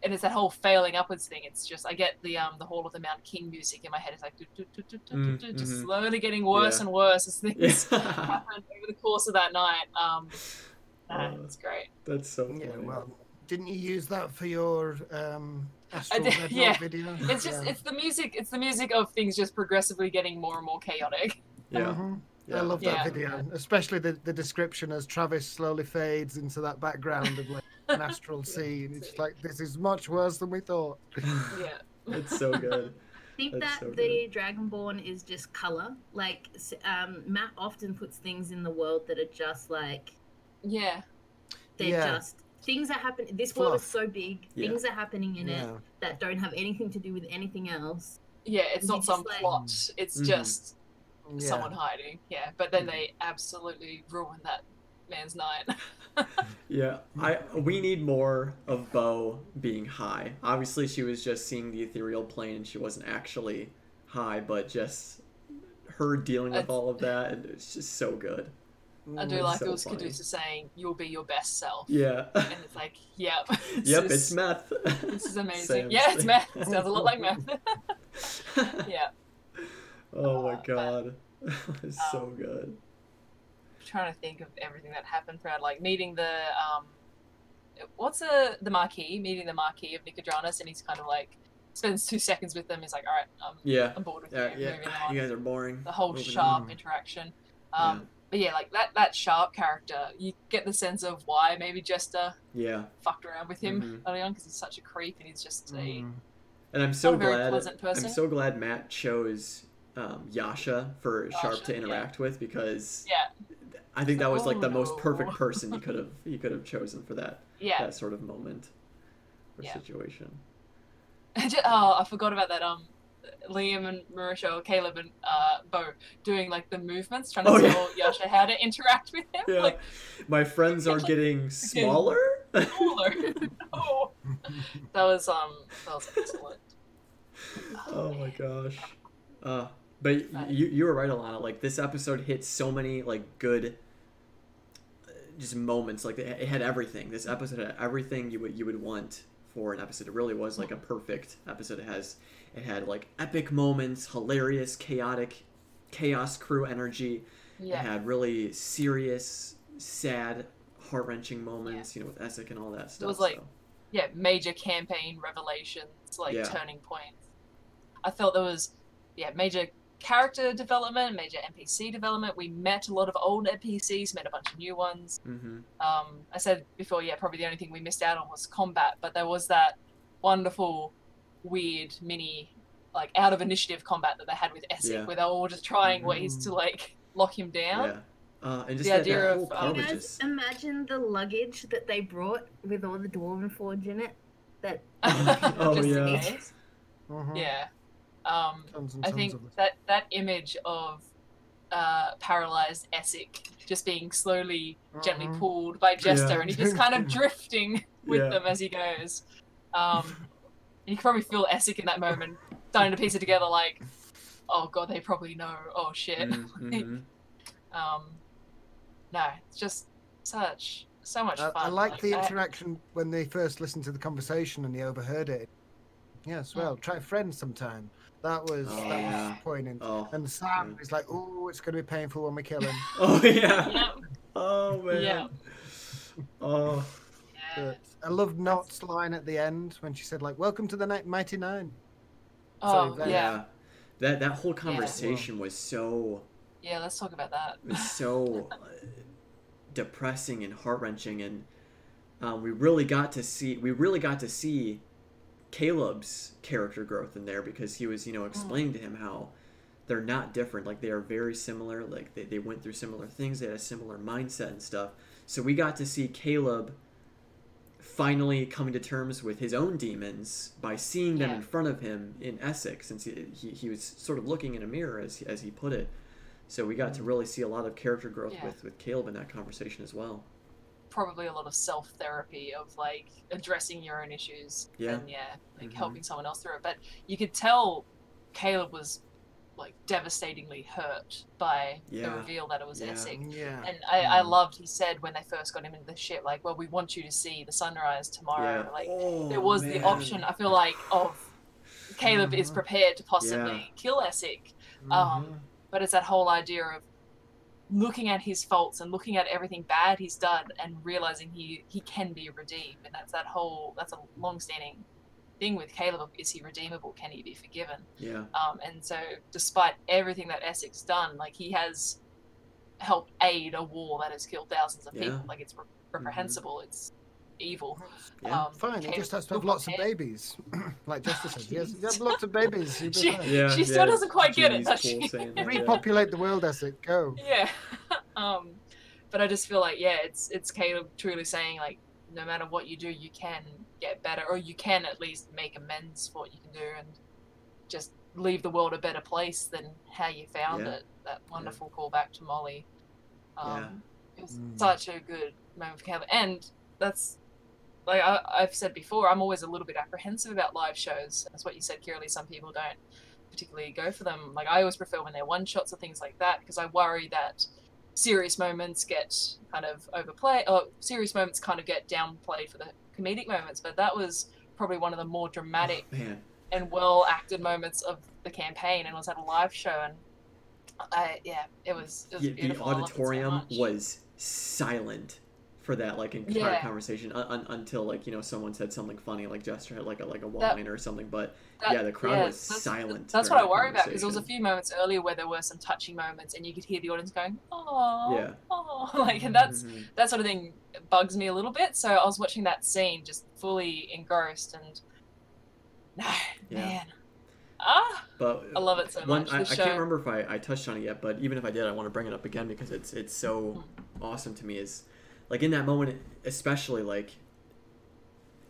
And it's that whole failing upwards thing. It's just I get the um the Hall of the Mount King music in my head. It's like do, do, do, do, do, mm, do, just mm-hmm. slowly getting worse yeah. and worse as things yeah. happen over the course of that night. Um, uh, that's great. That's so funny. Yeah, well, didn't you use that for your um Astral I did, yeah. video? It's just yeah. it's the music. It's the music of things just progressively getting more and more chaotic. Yeah. Mm-hmm. Yeah. I love that yeah. video, especially the, the description as Travis slowly fades into that background of like an astral scene. It's like, this is much worse than we thought. Yeah. It's so good. I think That's that so the good. Dragonborn is just colour. Like, um, Matt often puts things in the world that are just like... Yeah. They're yeah. just... Things that happen... This Fluff. world is so big. Yeah. Things are happening in yeah. it that don't have anything to do with anything else. Yeah, it's and not some like, plot. It's mm-hmm. just... Yeah. Someone hiding, yeah. But then they absolutely ruin that man's night. yeah, I we need more of Beau being high. Obviously, she was just seeing the ethereal plane, and she wasn't actually high. But just her dealing with I, all of that, and it's just so good. I do like so it was Caduceus saying, "You'll be your best self." Yeah, and it's like, yep, it's yep, just, it's math. This is amazing. Sam's yeah, it's math. It sounds a lot like math. yeah. Oh uh, my god, but, it's um, so good. I'm trying to think of everything that happened throughout, like meeting the um, what's the the Marquis, meeting the Marquis of Nicodranas, and he's kind of like spends two seconds with them. He's like, all right, I'm, yeah, I'm bored with uh, you. Yeah, on. You guys are boring. The whole sharp on. interaction. Um, yeah. But yeah, like that that sharp character, you get the sense of why maybe Jester yeah fucked around with him mm-hmm. early on because he's such a creep and he's just mm-hmm. a. And I'm so glad. I'm so glad Matt chose. Um, Yasha for Yasha, Sharp to interact yeah. with because yeah. I think that was like the oh, most no. perfect person you could have you could have chosen for that yeah. that sort of moment or yeah. situation. Just, oh, I forgot about that. Um, Liam and Marisha, Caleb and uh, Beau doing like the movements, trying to oh, tell yeah. Yasha how to interact with him. Yeah. Like, my friends are getting smaller. Smaller. No. That was um, that was excellent. Oh, oh my gosh. Uh, but right. you you were right, Alana. Like this episode hit so many like good, uh, just moments. Like it had everything. This episode had everything you would you would want for an episode. It really was like a perfect episode. It has. It had, like, epic moments, hilarious, chaotic, chaos crew energy. Yeah. It had really serious, sad, heart-wrenching moments, yeah. you know, with Essek and all that stuff. It was, like, so. yeah, major campaign revelations, like, yeah. turning points. I felt there was, yeah, major character development, major N P C development. We met a lot of old N P Cs, met a bunch of new ones. Mm-hmm. Um, I said before, yeah, probably the only thing we missed out on was combat, but there was that wonderful... weird mini like out of initiative combat that they had with Essek yeah. where they were all just trying mm-hmm. ways to like lock him down. Yeah. Uh, and just the idea that of um, you guys imagine the luggage that they brought with all the Dwarven Forge in it that oh, just yeah. in case. Uh-huh. Yeah. Um I think that that image of uh paralyzed Essek just being slowly uh-huh. gently pulled by Jester yeah. and he's just kind of drifting with yeah. them as he goes. Um You can probably feel Essek in that moment, starting to piece it together like, oh god, they probably know, oh shit. Mm-hmm. um, no, it's just such, so much uh, fun. I like, like the that. interaction when they first listened to the conversation and they overheard it. Yes, well, mm. try friends sometime. That was, oh, that yeah. was poignant. Oh. And Sam mm. is like, oh, it's going to be painful when we kill him. oh, yeah. Yep. Oh, man. Yep. Oh. Yeah. I love Nott's line at the end when she said, like, welcome to the night, Mighty Nein. Oh, Sorry, yeah. That that whole conversation yeah. was so... Yeah, let's talk about that. It was so depressing and heart-wrenching, and um, we really got to see... We really got to see Caleb's character growth in there because he was, you know, explaining mm. to him how they're not different. Like, they are very similar. Like, they, they went through similar things. They had a similar mindset and stuff. So we got to see Caleb... finally coming to terms with his own demons by seeing them yeah. in front of him in Essek, since he, he he was sort of looking in a mirror, as as he put it. So we got to really see a lot of character growth yeah. with, with Caleb in that conversation as well. Probably a lot of self-therapy of, like, addressing your own issues yeah. and, yeah, like, mm-hmm. helping someone else through it. But you could tell Caleb was, like, devastatingly hurt by yeah. the reveal that it was yeah. Essek. Yeah. And I, mm. I loved, he said when they first got him into the ship, like, well, we want you to see the sunrise tomorrow. Yeah. Like, oh, there was man. the option, I feel like, of Caleb mm-hmm. is prepared to possibly yeah. kill Essek. Mm-hmm. Um, but it's that whole idea of looking at his faults and looking at everything bad he's done and realizing he, he can be redeemed. And that's that whole, that's a long-standing thing with Caleb, is he redeemable? Can he be forgiven? Yeah. Um, and so despite everything that Essek's done, like, he has helped aid a war that has killed thousands of yeah. people. Like, it's re- reprehensible. Mm-hmm. It's evil. Yeah. Um, Fine, Caleb, he just has to have lots of babies. Like Jester says, he has, he has lots of babies. she she, yeah, she still yeah. doesn't quite Jeez, get it, does she? That, repopulate yeah. the world, Essek. Go. Yeah. um, but I just feel like, yeah, it's it's Caleb truly saying, like, no matter what you do, you can get better, or you can at least make amends for what you can do and just leave the world a better place than how you found yeah. it. That wonderful yeah. callback to Molly. Um, yeah. It was mm. such a good moment for Caleb. And that's, like I, I've said before, I'm always a little bit apprehensive about live shows. That's what you said, Kiralee. Some people don't particularly go for them. Like, I always prefer when they're one-shots or things like that, because I worry that serious moments get kind of overplayed, or serious moments kind of get downplayed for the comedic moments, but that was probably one of the more dramatic oh, and well-acted moments of the campaign, and was at a live show, and I, yeah, it was, it was yeah, beautiful. The auditorium so was silent for that, like, entire yeah. conversation un- un- until, like, you know, someone said something funny, like Jester had like a like a one-liner or something, but that, yeah, the crowd yeah, was that's, silent. That's what I worry about, because there was a few moments earlier where there were some touching moments, and you could hear the audience going, "Oh, yeah. oh," like, and that's mm-hmm. that sort of thing bugs me a little bit. So I was watching that scene just fully engrossed, and no, yeah. man, ah, but I love it so one, much. I, I can't remember if I, I touched on it yet, but even if I did, I want to bring it up again because it's it's so mm-hmm. awesome to me. Is Like, in that moment, especially, like,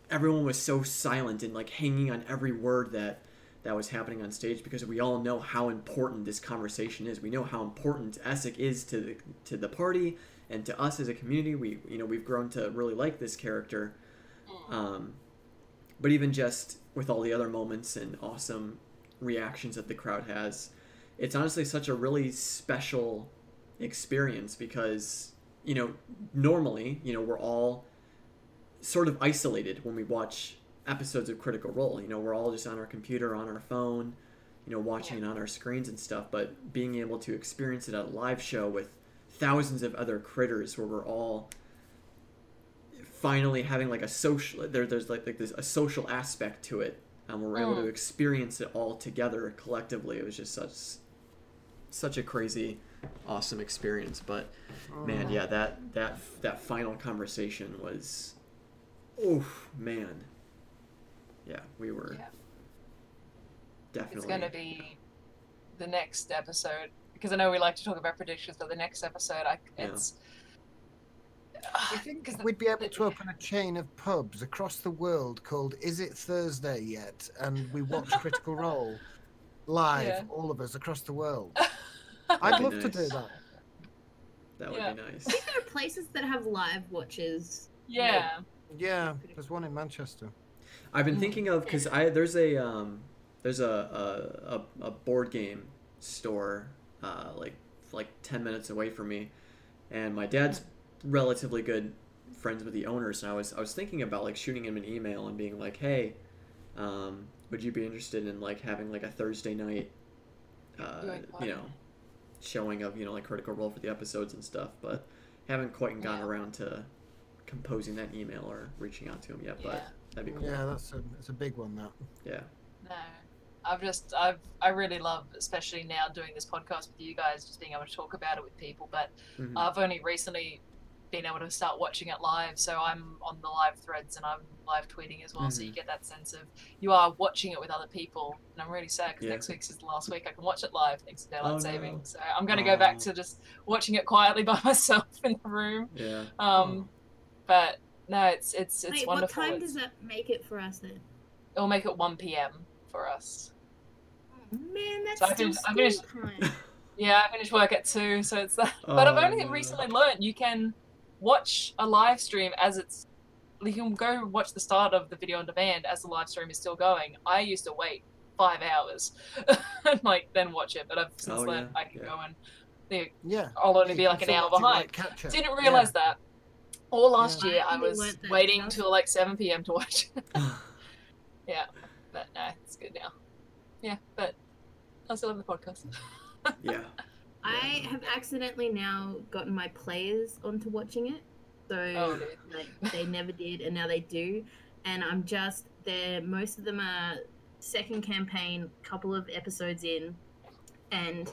everyone was so silent and, like, hanging on every word that that was happening on stage, because we all know how important this conversation is. We know how important Essek is to the, to the party and to us as a community. We, you know, we've grown to really like this character. Um, but even just with all the other moments and awesome reactions that the crowd has, it's honestly such a really special experience because, you know, normally, you know, we're all sort of isolated when we watch episodes of Critical Role. You know, we're all just on our computer, on our phone, you know, watching it on our screens and stuff, but being able to experience it at a live show with thousands of other critters where we're all finally having like a social, there, there's like, like this, a social aspect to it, and we're able mm. to experience it all together collectively. It was just such, such a crazy, awesome experience. But oh. man, yeah, that, that, that final conversation was, oh man. Yeah, we were yeah. definitely... It's going to be the next episode, because I know we like to talk about predictions, but the next episode, I, it's... Yeah. I think we'd be able to open a chain of pubs across the world called Is It Thursday Yet? And we watch Critical Role live, yeah. all of us, across the world. I'd love nice. to do that. That would yeah. be nice. I think there are places that have live watches. Yeah. Yeah, there's one in Manchester. I've been thinking of, because I there's a um there's a a, a board game store uh like like ten minutes away from me, and my dad's relatively good friends with the owners, and I was I was thinking about like shooting him an email and being like, hey, um would you be interested in like having like a Thursday night uh you know showing of you know like Critical Role for the episodes and stuff, but haven't quite gotten yeah. around to composing that email or reaching out to him yet, but. Yeah. That'd be cool. Yeah, that's a, that's a big one, that. Yeah. No, I've just, I've, I really love, especially now doing this podcast with you guys, just being able to talk about it with people, but mm-hmm. I've only recently been able to start watching it live, so I'm on the live threads and I'm live tweeting as well, mm-hmm. so you get that sense of, you are watching it with other people, and I'm really sad because yeah. next week's is the last week I can watch it live, thanks to daylight oh, saving, no. so I'm going to oh. go back to just watching it quietly by myself in the room. Yeah. Um, mm. But... No, it's it's it's Wait, wonderful. What time does that make it for us then? It'll make it one p.m. for us. Oh, man, that's so I finished, I finished, time. Yeah, I finished work at two, so it's that. Oh, but I've only no. recently learned you can watch a live stream as it's. You can go watch the start of the video on demand as the live stream is still going. I used to wait five hours and like then watch it, but I've since oh, learned yeah, I can yeah. go and. You know, yeah. I'll only be like an hour behind. Like Didn't realize yeah. that. All last yeah. year, I, I was waiting stuff. till like seven p.m. to watch. yeah, but no, it's good now. Yeah, but I still have the podcast. yeah. I have accidentally now gotten my players onto watching it. So oh, like, they never did, and now they do. And I'm just, they're, most of them are second campaign, couple of episodes in. And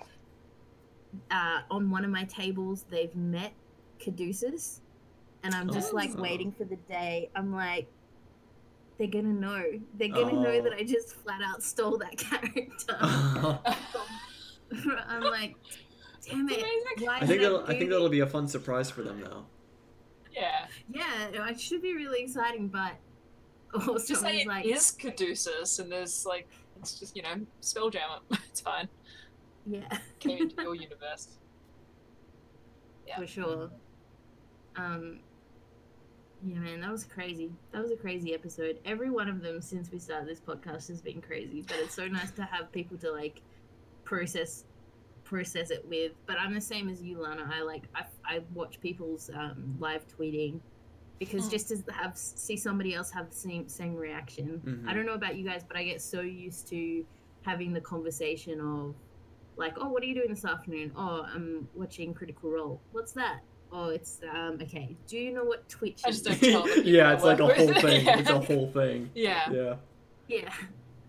uh, on one of my tables, they've met Caduceus. And I'm just oh, like so. waiting for the day. I'm like, they're gonna know. They're gonna oh. know that I just flat out stole that character. Oh. I'm like, damn it! Why I think that'll, I think that'll be a fun surprise for them now. Yeah. Yeah, it should be really exciting, but also just say it like, is Caduceus, and there's like, it's just you know, spelljammer. It's fine. Yeah. Came into your universe. Yeah. For sure. Um. Yeah, man, that was crazy. That was a crazy episode. Every one of them since we started this podcast has been crazy, but it's so nice to have people to, like, process process it with. But I'm the same as you, Lana. I, like, I, I watch people's um, live tweeting because just to have, see somebody else have the same, same reaction. Mm-hmm. I don't know about you guys, but I get so used to having the conversation of, like, oh, what are you doing this afternoon? Oh, I'm watching Critical Role. What's that? Oh, it's, um, okay. Do you know what Twitch is? I just don't tell them. yeah, it's like a whole thing. yeah. It's a whole thing. Yeah. Yeah. Yeah.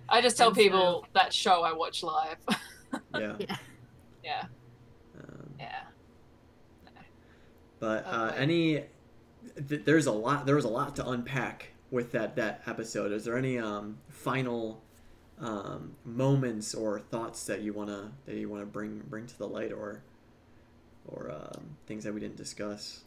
I just tell and people so... that show I watch live. yeah. Yeah. Yeah. Um, yeah. No. But, okay. uh, any, th- there's a lot, there was a lot to unpack with that, that episode. Is there any, um, final, um, moments or thoughts that you want to, that you want to bring, bring to the light or? Or um, things that we didn't discuss.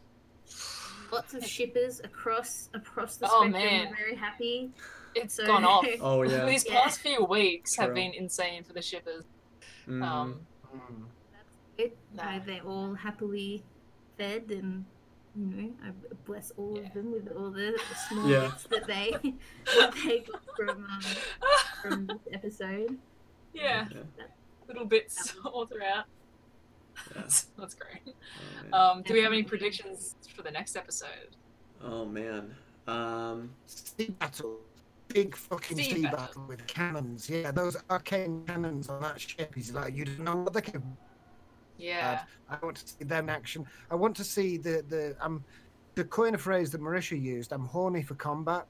lots of shippers across across the oh, spectrum. Man. Very happy. It's so... gone off. Oh yeah. These yeah. past few weeks True. have been insane for the shippers. Mm. Um, mm. That's good. No. Uh, they're all happily fed, and you know, I bless all yeah. of them with all the, the small yeah. bits that they that they got from um, from this episode. Yeah. Um, yeah. Little bits all throughout. Yeah. That's great. Oh, um, do we have any predictions for the next episode? Oh man. Um, sea battle. Big fucking sea, sea battle. battle with cannons. Yeah, those arcane cannons on that ship. He's like, you don't know what they can. Yeah. I want to see them in action. I want to see the the um to coin a phrase that Marisha used. I'm horny for combat.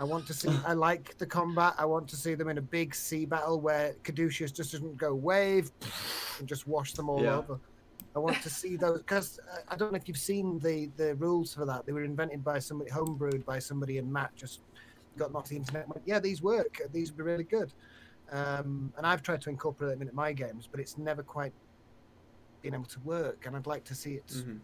I want to see, I like the combat. I want to see them in a big sea battle where Caduceus just doesn't go wave and just wash them all yeah. over. I want to see those, because I don't know if you've seen the, the rules for that. They were invented by somebody, homebrewed by somebody, and Matt just got off the internet and went, yeah, these work. These would be really good. Um, and I've tried to incorporate them into my games, but it's never quite been able to work. And I'd like to see it mm-hmm.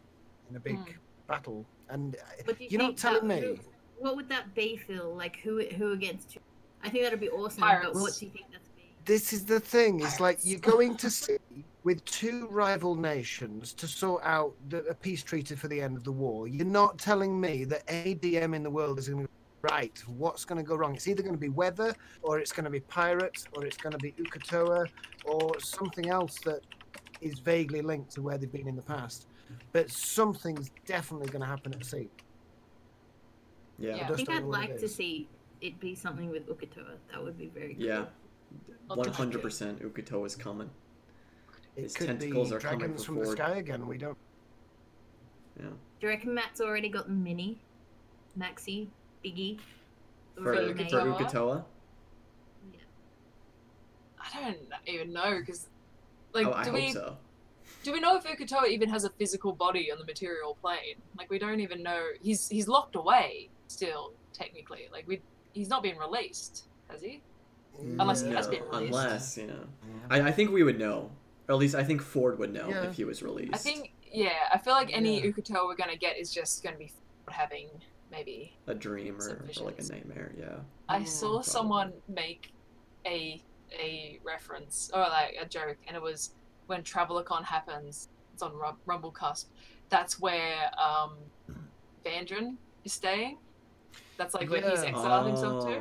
in a big mm. battle. And you you're not telling me... Is- What would that be, Phil? Like, who who against you? I think that would be awesome, Pirates. But what do you think that's be? This is the thing. It's Pirates. Like you're going to see with two rival nations to sort out the, a peace treaty for the end of the war. You're not telling me that a D M in the world is going to be right. What's going to go wrong? It's either going to be weather, or it's going to be pirates, or it's going to be Uk'otoa, or something else that is vaguely linked to where they've been in the past. But something's definitely going to happen at sea. Yeah, yeah. I think I'd like to see it be something with Uk'otoa. That would be very good. Yeah, one hundred percent Uk'otoa is coming. His tentacles are coming. It could be dragons from the sky again. We don't... Yeah. Do you reckon Matt's already got Mini, Maxi, Biggie? For, for Uk'otoa? Yeah. I don't even know, because... Like, oh, I do hope we... so. Do we know if Uk'otoa even has a physical body on the material plane? Like, we don't even know. He's he's locked away still, technically. Like, we he's not been released, has he? Unless no, he has been released. Unless, you know. I, I think we would know. Or at least I think Ford would know yeah. if he was released. I think, yeah. I feel like any yeah. Uk'otoa we're going to get is just going to be having maybe... A dream or, or like a nightmare, yeah. I mm, saw probably. someone make a a reference, or like a joke, and it was... When TravelerCon happens, it's on Rumblecusp. That's where um, Vandran is staying. That's like yeah. where he's exiled oh. himself to.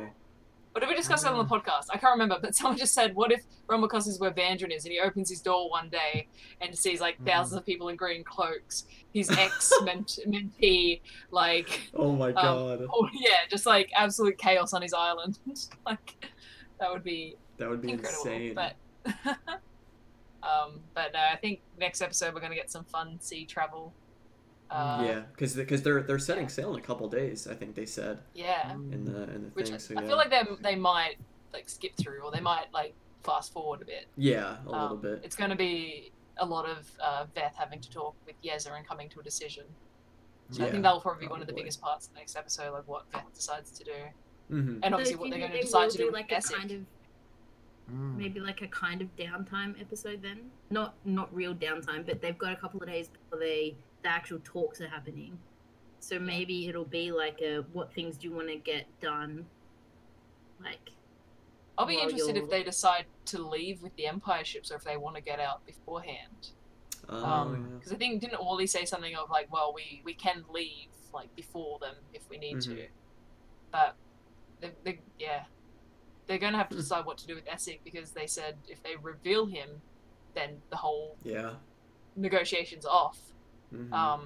Or did we discuss that on the podcast? I can't remember, but someone just said, what if Rumblecusp is where Vandran is, and he opens his door one day and sees like mm. thousands of people in green cloaks, his ex-mentee, like... Oh my god. Um, oh, yeah, just like absolute chaos on his island. Like, that would be That would be incredible, insane. But... Um, but no, I think next episode we're going to get some fun sea travel. Uh, yeah, because because they're they're setting yeah. sail in a couple of days. I think they said. Yeah. In the in the Which thing. I, so, yeah. I feel like they they might like skip through, or they might like fast forward a bit. Yeah, a um, little bit. It's going to be a lot of uh, Veth having to talk with Yeza and coming to a decision. So yeah, I think that'll probably be probably. one of the biggest parts of the next episode, like what Veth decides to do, mm-hmm. and obviously so what they're going to they decide to do, do like with Essek. Kind of... Mm. Maybe like a kind of downtime episode then. Not not real downtime, but they've got a couple of days before they the actual talks are happening. So maybe it'll be like a what things do you want to get done? Like I'll be interested you're... if they decide to leave with the Empire ships or if they want to get out beforehand. Oh, um because yeah. I think didn't Wally say something of like, well we, we can leave like before them if we need mm-hmm. to. But they, they yeah. They're going to have to decide what to do with Essek because they said if they reveal him, then the whole yeah. negotiation's off. Mm-hmm. Um,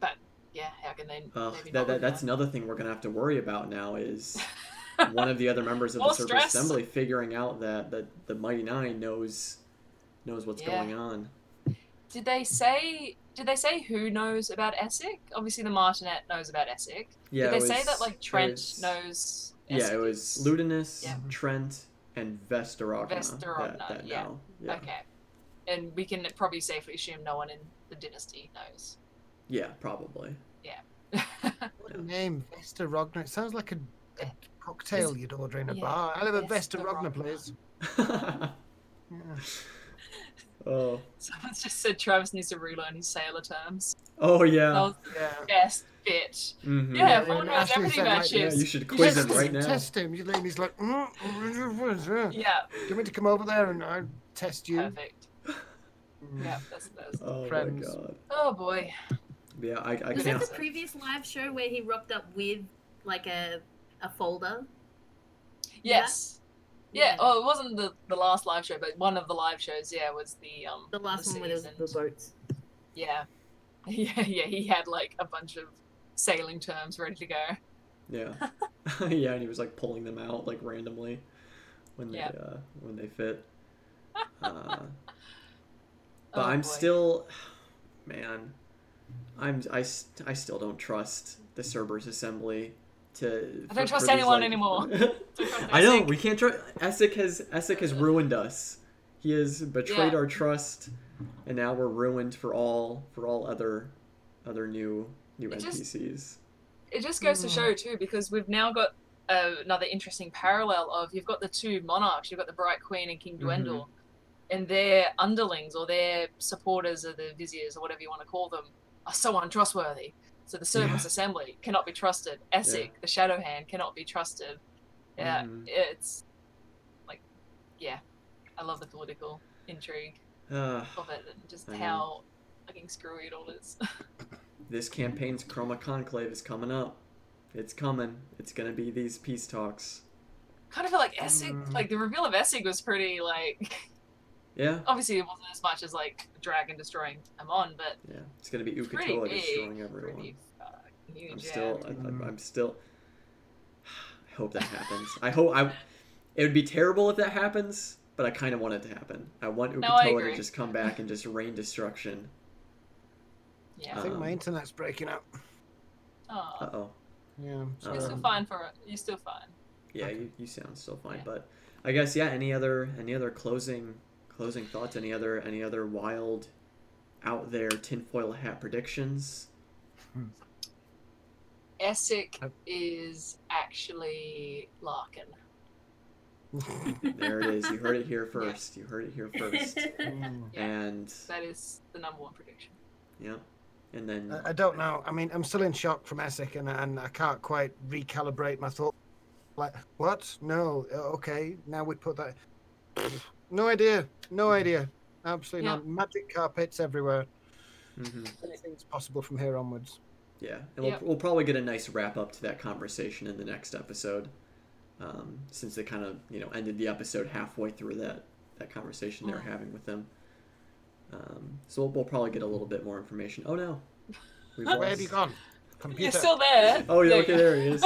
but, yeah, how can they... Uh, maybe that, that, that's another thing we're going to have to worry about now is one of the other members of the Cerberus Assembly figuring out that, that the Mighty Nein knows knows what's yeah. going on. Did they say... Did they say who knows about Essek? Obviously the Martinet knows about Essek. Yeah, Did they was, say that, like, Trent was... knows... Yeah, it was Ludinus, yeah. Trent, and Vess DeRogna. Vess DeRogna, that, that yeah. yeah. Okay. And we can probably safely assume no one in the dynasty knows. Yeah, probably. Yeah. What a name, Vess DeRogna. It sounds like a, a cocktail it's, you'd order in a yeah, bar. I'll have a Vess DeRogna, please. yeah. Oh. Someone's just said Travis needs to relearn his sailor terms. Oh, yeah. That was yeah. the best bitch. Mm-hmm. Yeah, yeah, everyone knows everything about ships. Like, yeah, you should quiz you him right now. Test him. You leave, he's like, mm, yeah. Do you want me to come over there and I'll test you? Perfect. Yeah, that's that's oh friends. My god. Oh boy. Yeah, I, I can't. Was it the previous live show where he rocked up with like a a folder? Yes. Yeah. yeah. yeah. Oh, it wasn't the, the last live show, but one of the live shows. Yeah, was the um the last the one with the boats. Yeah, yeah, yeah. He had like a bunch of sailing terms ready to go. Yeah, yeah, and he was like pulling them out like randomly when they yeah. uh, when they fit. Uh, But oh, I'm boy. still, man, I'm I, I still don't trust the Cerberus Assembly to. I don't for, trust for anyone like... anymore. I know we can't trust. Essek has Essek has ruined us. He has betrayed yeah. our trust, and now we're ruined for all for all other other new new it N P Cs. Just, it just goes mm. to show too, because we've now got uh, another interesting parallel of you've got the two monarchs, you've got the Bright Queen and King Dwendal. Mm-hmm. And their underlings or their supporters or the viziers or whatever you want to call them are so untrustworthy. So the Cerberus yeah. Assembly cannot be trusted. Essek, yeah. the Shadow Hand, cannot be trusted. Yeah, mm. it's like, yeah, I love the political intrigue uh, of it and just I how mean, fucking screwy it all is. This campaign's Chroma Conclave is coming up. It's coming. It's going to be these peace talks. Kind of feel like Essek, mm. like the reveal of Essek was pretty like... Yeah. Obviously, it wasn't as much as like dragon destroying Amon, but yeah, it's gonna be Uk'otoa destroying everyone. Pretty, uh, huge, I'm still, yeah. I, I'm, I'm still. I hope that happens. I hope I. It would be terrible if that happens, but I kind of want it to happen. I want Uk'otoa no, to just come back and just rain destruction. Yeah. Um, I think my internet's breaking up. Oh. Uh oh. Yeah. You're um, still fine for it. You're still fine. Yeah, okay. you, you sound still fine, yeah. but I guess yeah. Any other any other closing. Closing thoughts? Any other any other wild, out there tinfoil hat predictions? Essek oh. is actually Larkin. There it is. You heard it here first. Yeah. You heard it here first. Mm. Yeah. And that is the number one prediction. Yeah, and then I, I don't know. I mean, I'm still in shock from Essek, and and I can't quite recalibrate my thought. Like what? No. Okay. Now we put that. No idea. No idea. Absolutely yeah. not. Magic carpets everywhere. Mm-hmm. Anything's possible from here onwards. Yeah. And we'll, yeah. we'll probably get a nice wrap-up to that conversation in the next episode, um, since they kind of, you know, ended the episode halfway through that, that conversation oh. they were having with them. Um, so we'll, we'll probably get a little bit more information. Oh, no. We've lost... Where have you gone? Computer. You're still there. Oh, yeah, okay, there he is.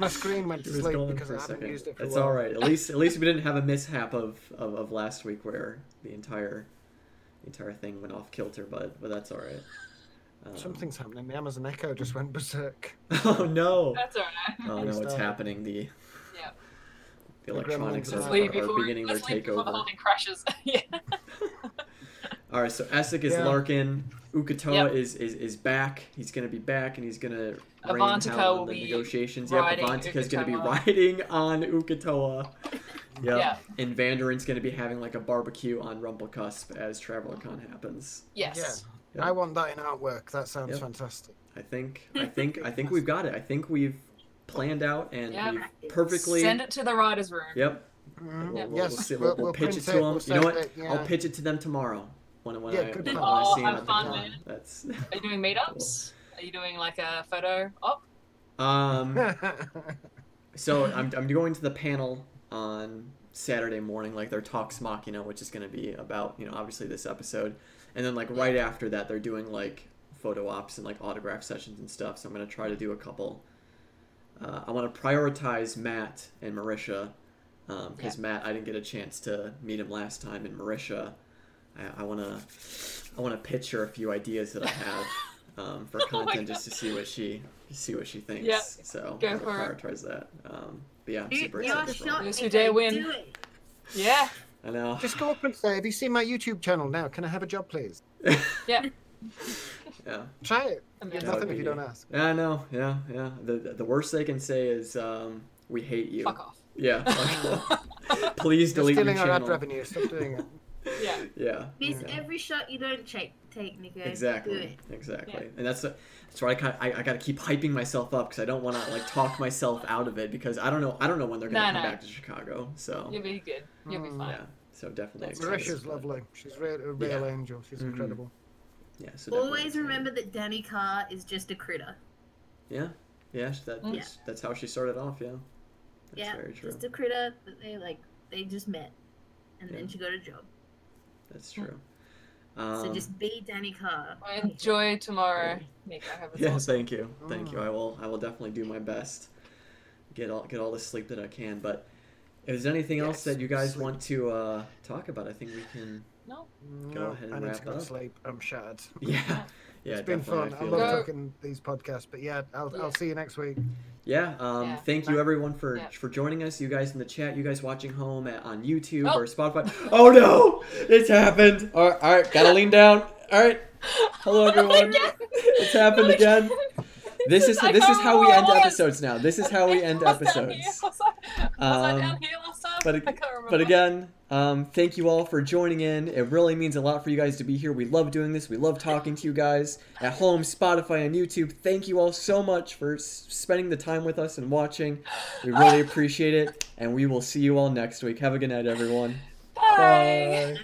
My screen went to sleep because I haven't used it for a while. It's all right. At least, at least we didn't have a mishap of, of, of last week where the entire the entire thing went off kilter, but but that's all right. Um, Something's happening. The Amazon Echo just went berserk. Oh no. That's all right. Oh no, it's happening. The yeah. the electronics are, are, are beginning their takeover. The whole thing crashes. yeah. All right, so Essek is yeah. Larkin. Uk'otoa yep. is, is is back. He's going to be back, and he's going to rain out on the negotiations. Yeah, Avantika's going to be riding on Uk'otoa. Yep. Yeah. And Vandran's going to be having, like, a barbecue on Rumblecusp as TravelerCon happens. Yes. Yeah. Yep. I want that in artwork. That sounds yep. fantastic. I think I think, I think we've got it. I think we've planned out and yep. we've perfectly... Send it to the writer's room. Yep. Mm-hmm. We'll, we'll, yes. we'll, we'll, we'll pitch it to them. You know what? Yeah. I'll pitch it to them tomorrow. When, when yeah, I, good. When oh, I have fun, man. That's... Are you doing meetups? Cool. Are you doing like a photo op? Um, so I'm I'm going to the panel on Saturday morning, like their Vox Machina, which is going to be about, you know, obviously this episode, and then like right yeah. after that they're doing like photo ops and like autograph sessions and stuff. So I'm going to try to do a couple. Uh, I want to prioritize Matt and Marisha because um, yeah. Matt, I didn't get a chance to meet him last time, and Marisha. I want to I want to pitch her a few ideas that I have um, for content oh just to see what she see what she thinks. Yeah. So Go I'll for prioritize it. that. Um, but yeah, I'm super excited. Your day win. Yeah. I know. Just go up and say, "Have you seen my YouTube channel now? Can I have a job, please?" yeah. yeah. Try it. There's nothing be, if you don't ask. Yeah, I know. Yeah, yeah. The the worst they can say is um, "We hate you." Fuck off. Yeah. Fuck off. Please delete your channel. Stealing our ad revenue. Stop doing it. Yeah. Yeah. Miss yeah. every shot you don't check, take, Nico. Exactly. Exactly. Yeah. And that's a, that's why I kind of, I, I got to keep hyping myself up because I don't want to like talk myself out of it because I don't know I don't know when they're gonna no, come no. back to Chicago. So you'll be good. You'll be fine. Yeah. So definitely. Marisha's but... lovely. She's re- a real yeah. angel. She's mm-hmm. incredible. Yeah. So always remember that Danny Carr is just a critter. Yeah. Yeah. That, yeah. That's, that's how she started off. Yeah. That's yeah. Very true. Just a critter that they like. They just met, and yeah. then she got a job. That's true. Um, so just be Danny Carr. Enjoy tomorrow. Make her have a yeah, thank you, thank you. I will. I will definitely do my best. Get all get all the sleep that I can. But if there's anything yes, else that you guys sleep. want to uh, talk about, I think we can. No. Go no, ahead and I wrap need to go up. Sleep. I'm shattered. Yeah. Yeah. It's been fun. I, I love it. talking these podcasts. But yeah, I'll yeah. I'll see you next week. Yeah, um, yeah. Thank you everyone for, yeah. for joining us. You guys in the chat, you guys watching home at, on YouTube oh. or Spotify. Oh no, it's happened. All right, all right, gotta lean down. All right, hello everyone. It's happened again. This is this is how we end episodes now. This is how we end episodes. Um, but but again, um, thank you all for joining in. It really means a lot for you guys to be here. We love doing this. We love talking to you guys at home, Spotify, and YouTube. Thank you all so much for s- spending the time with us and watching. We really appreciate it, and we will see you all next week. Have a good night, everyone. Bye. Bye.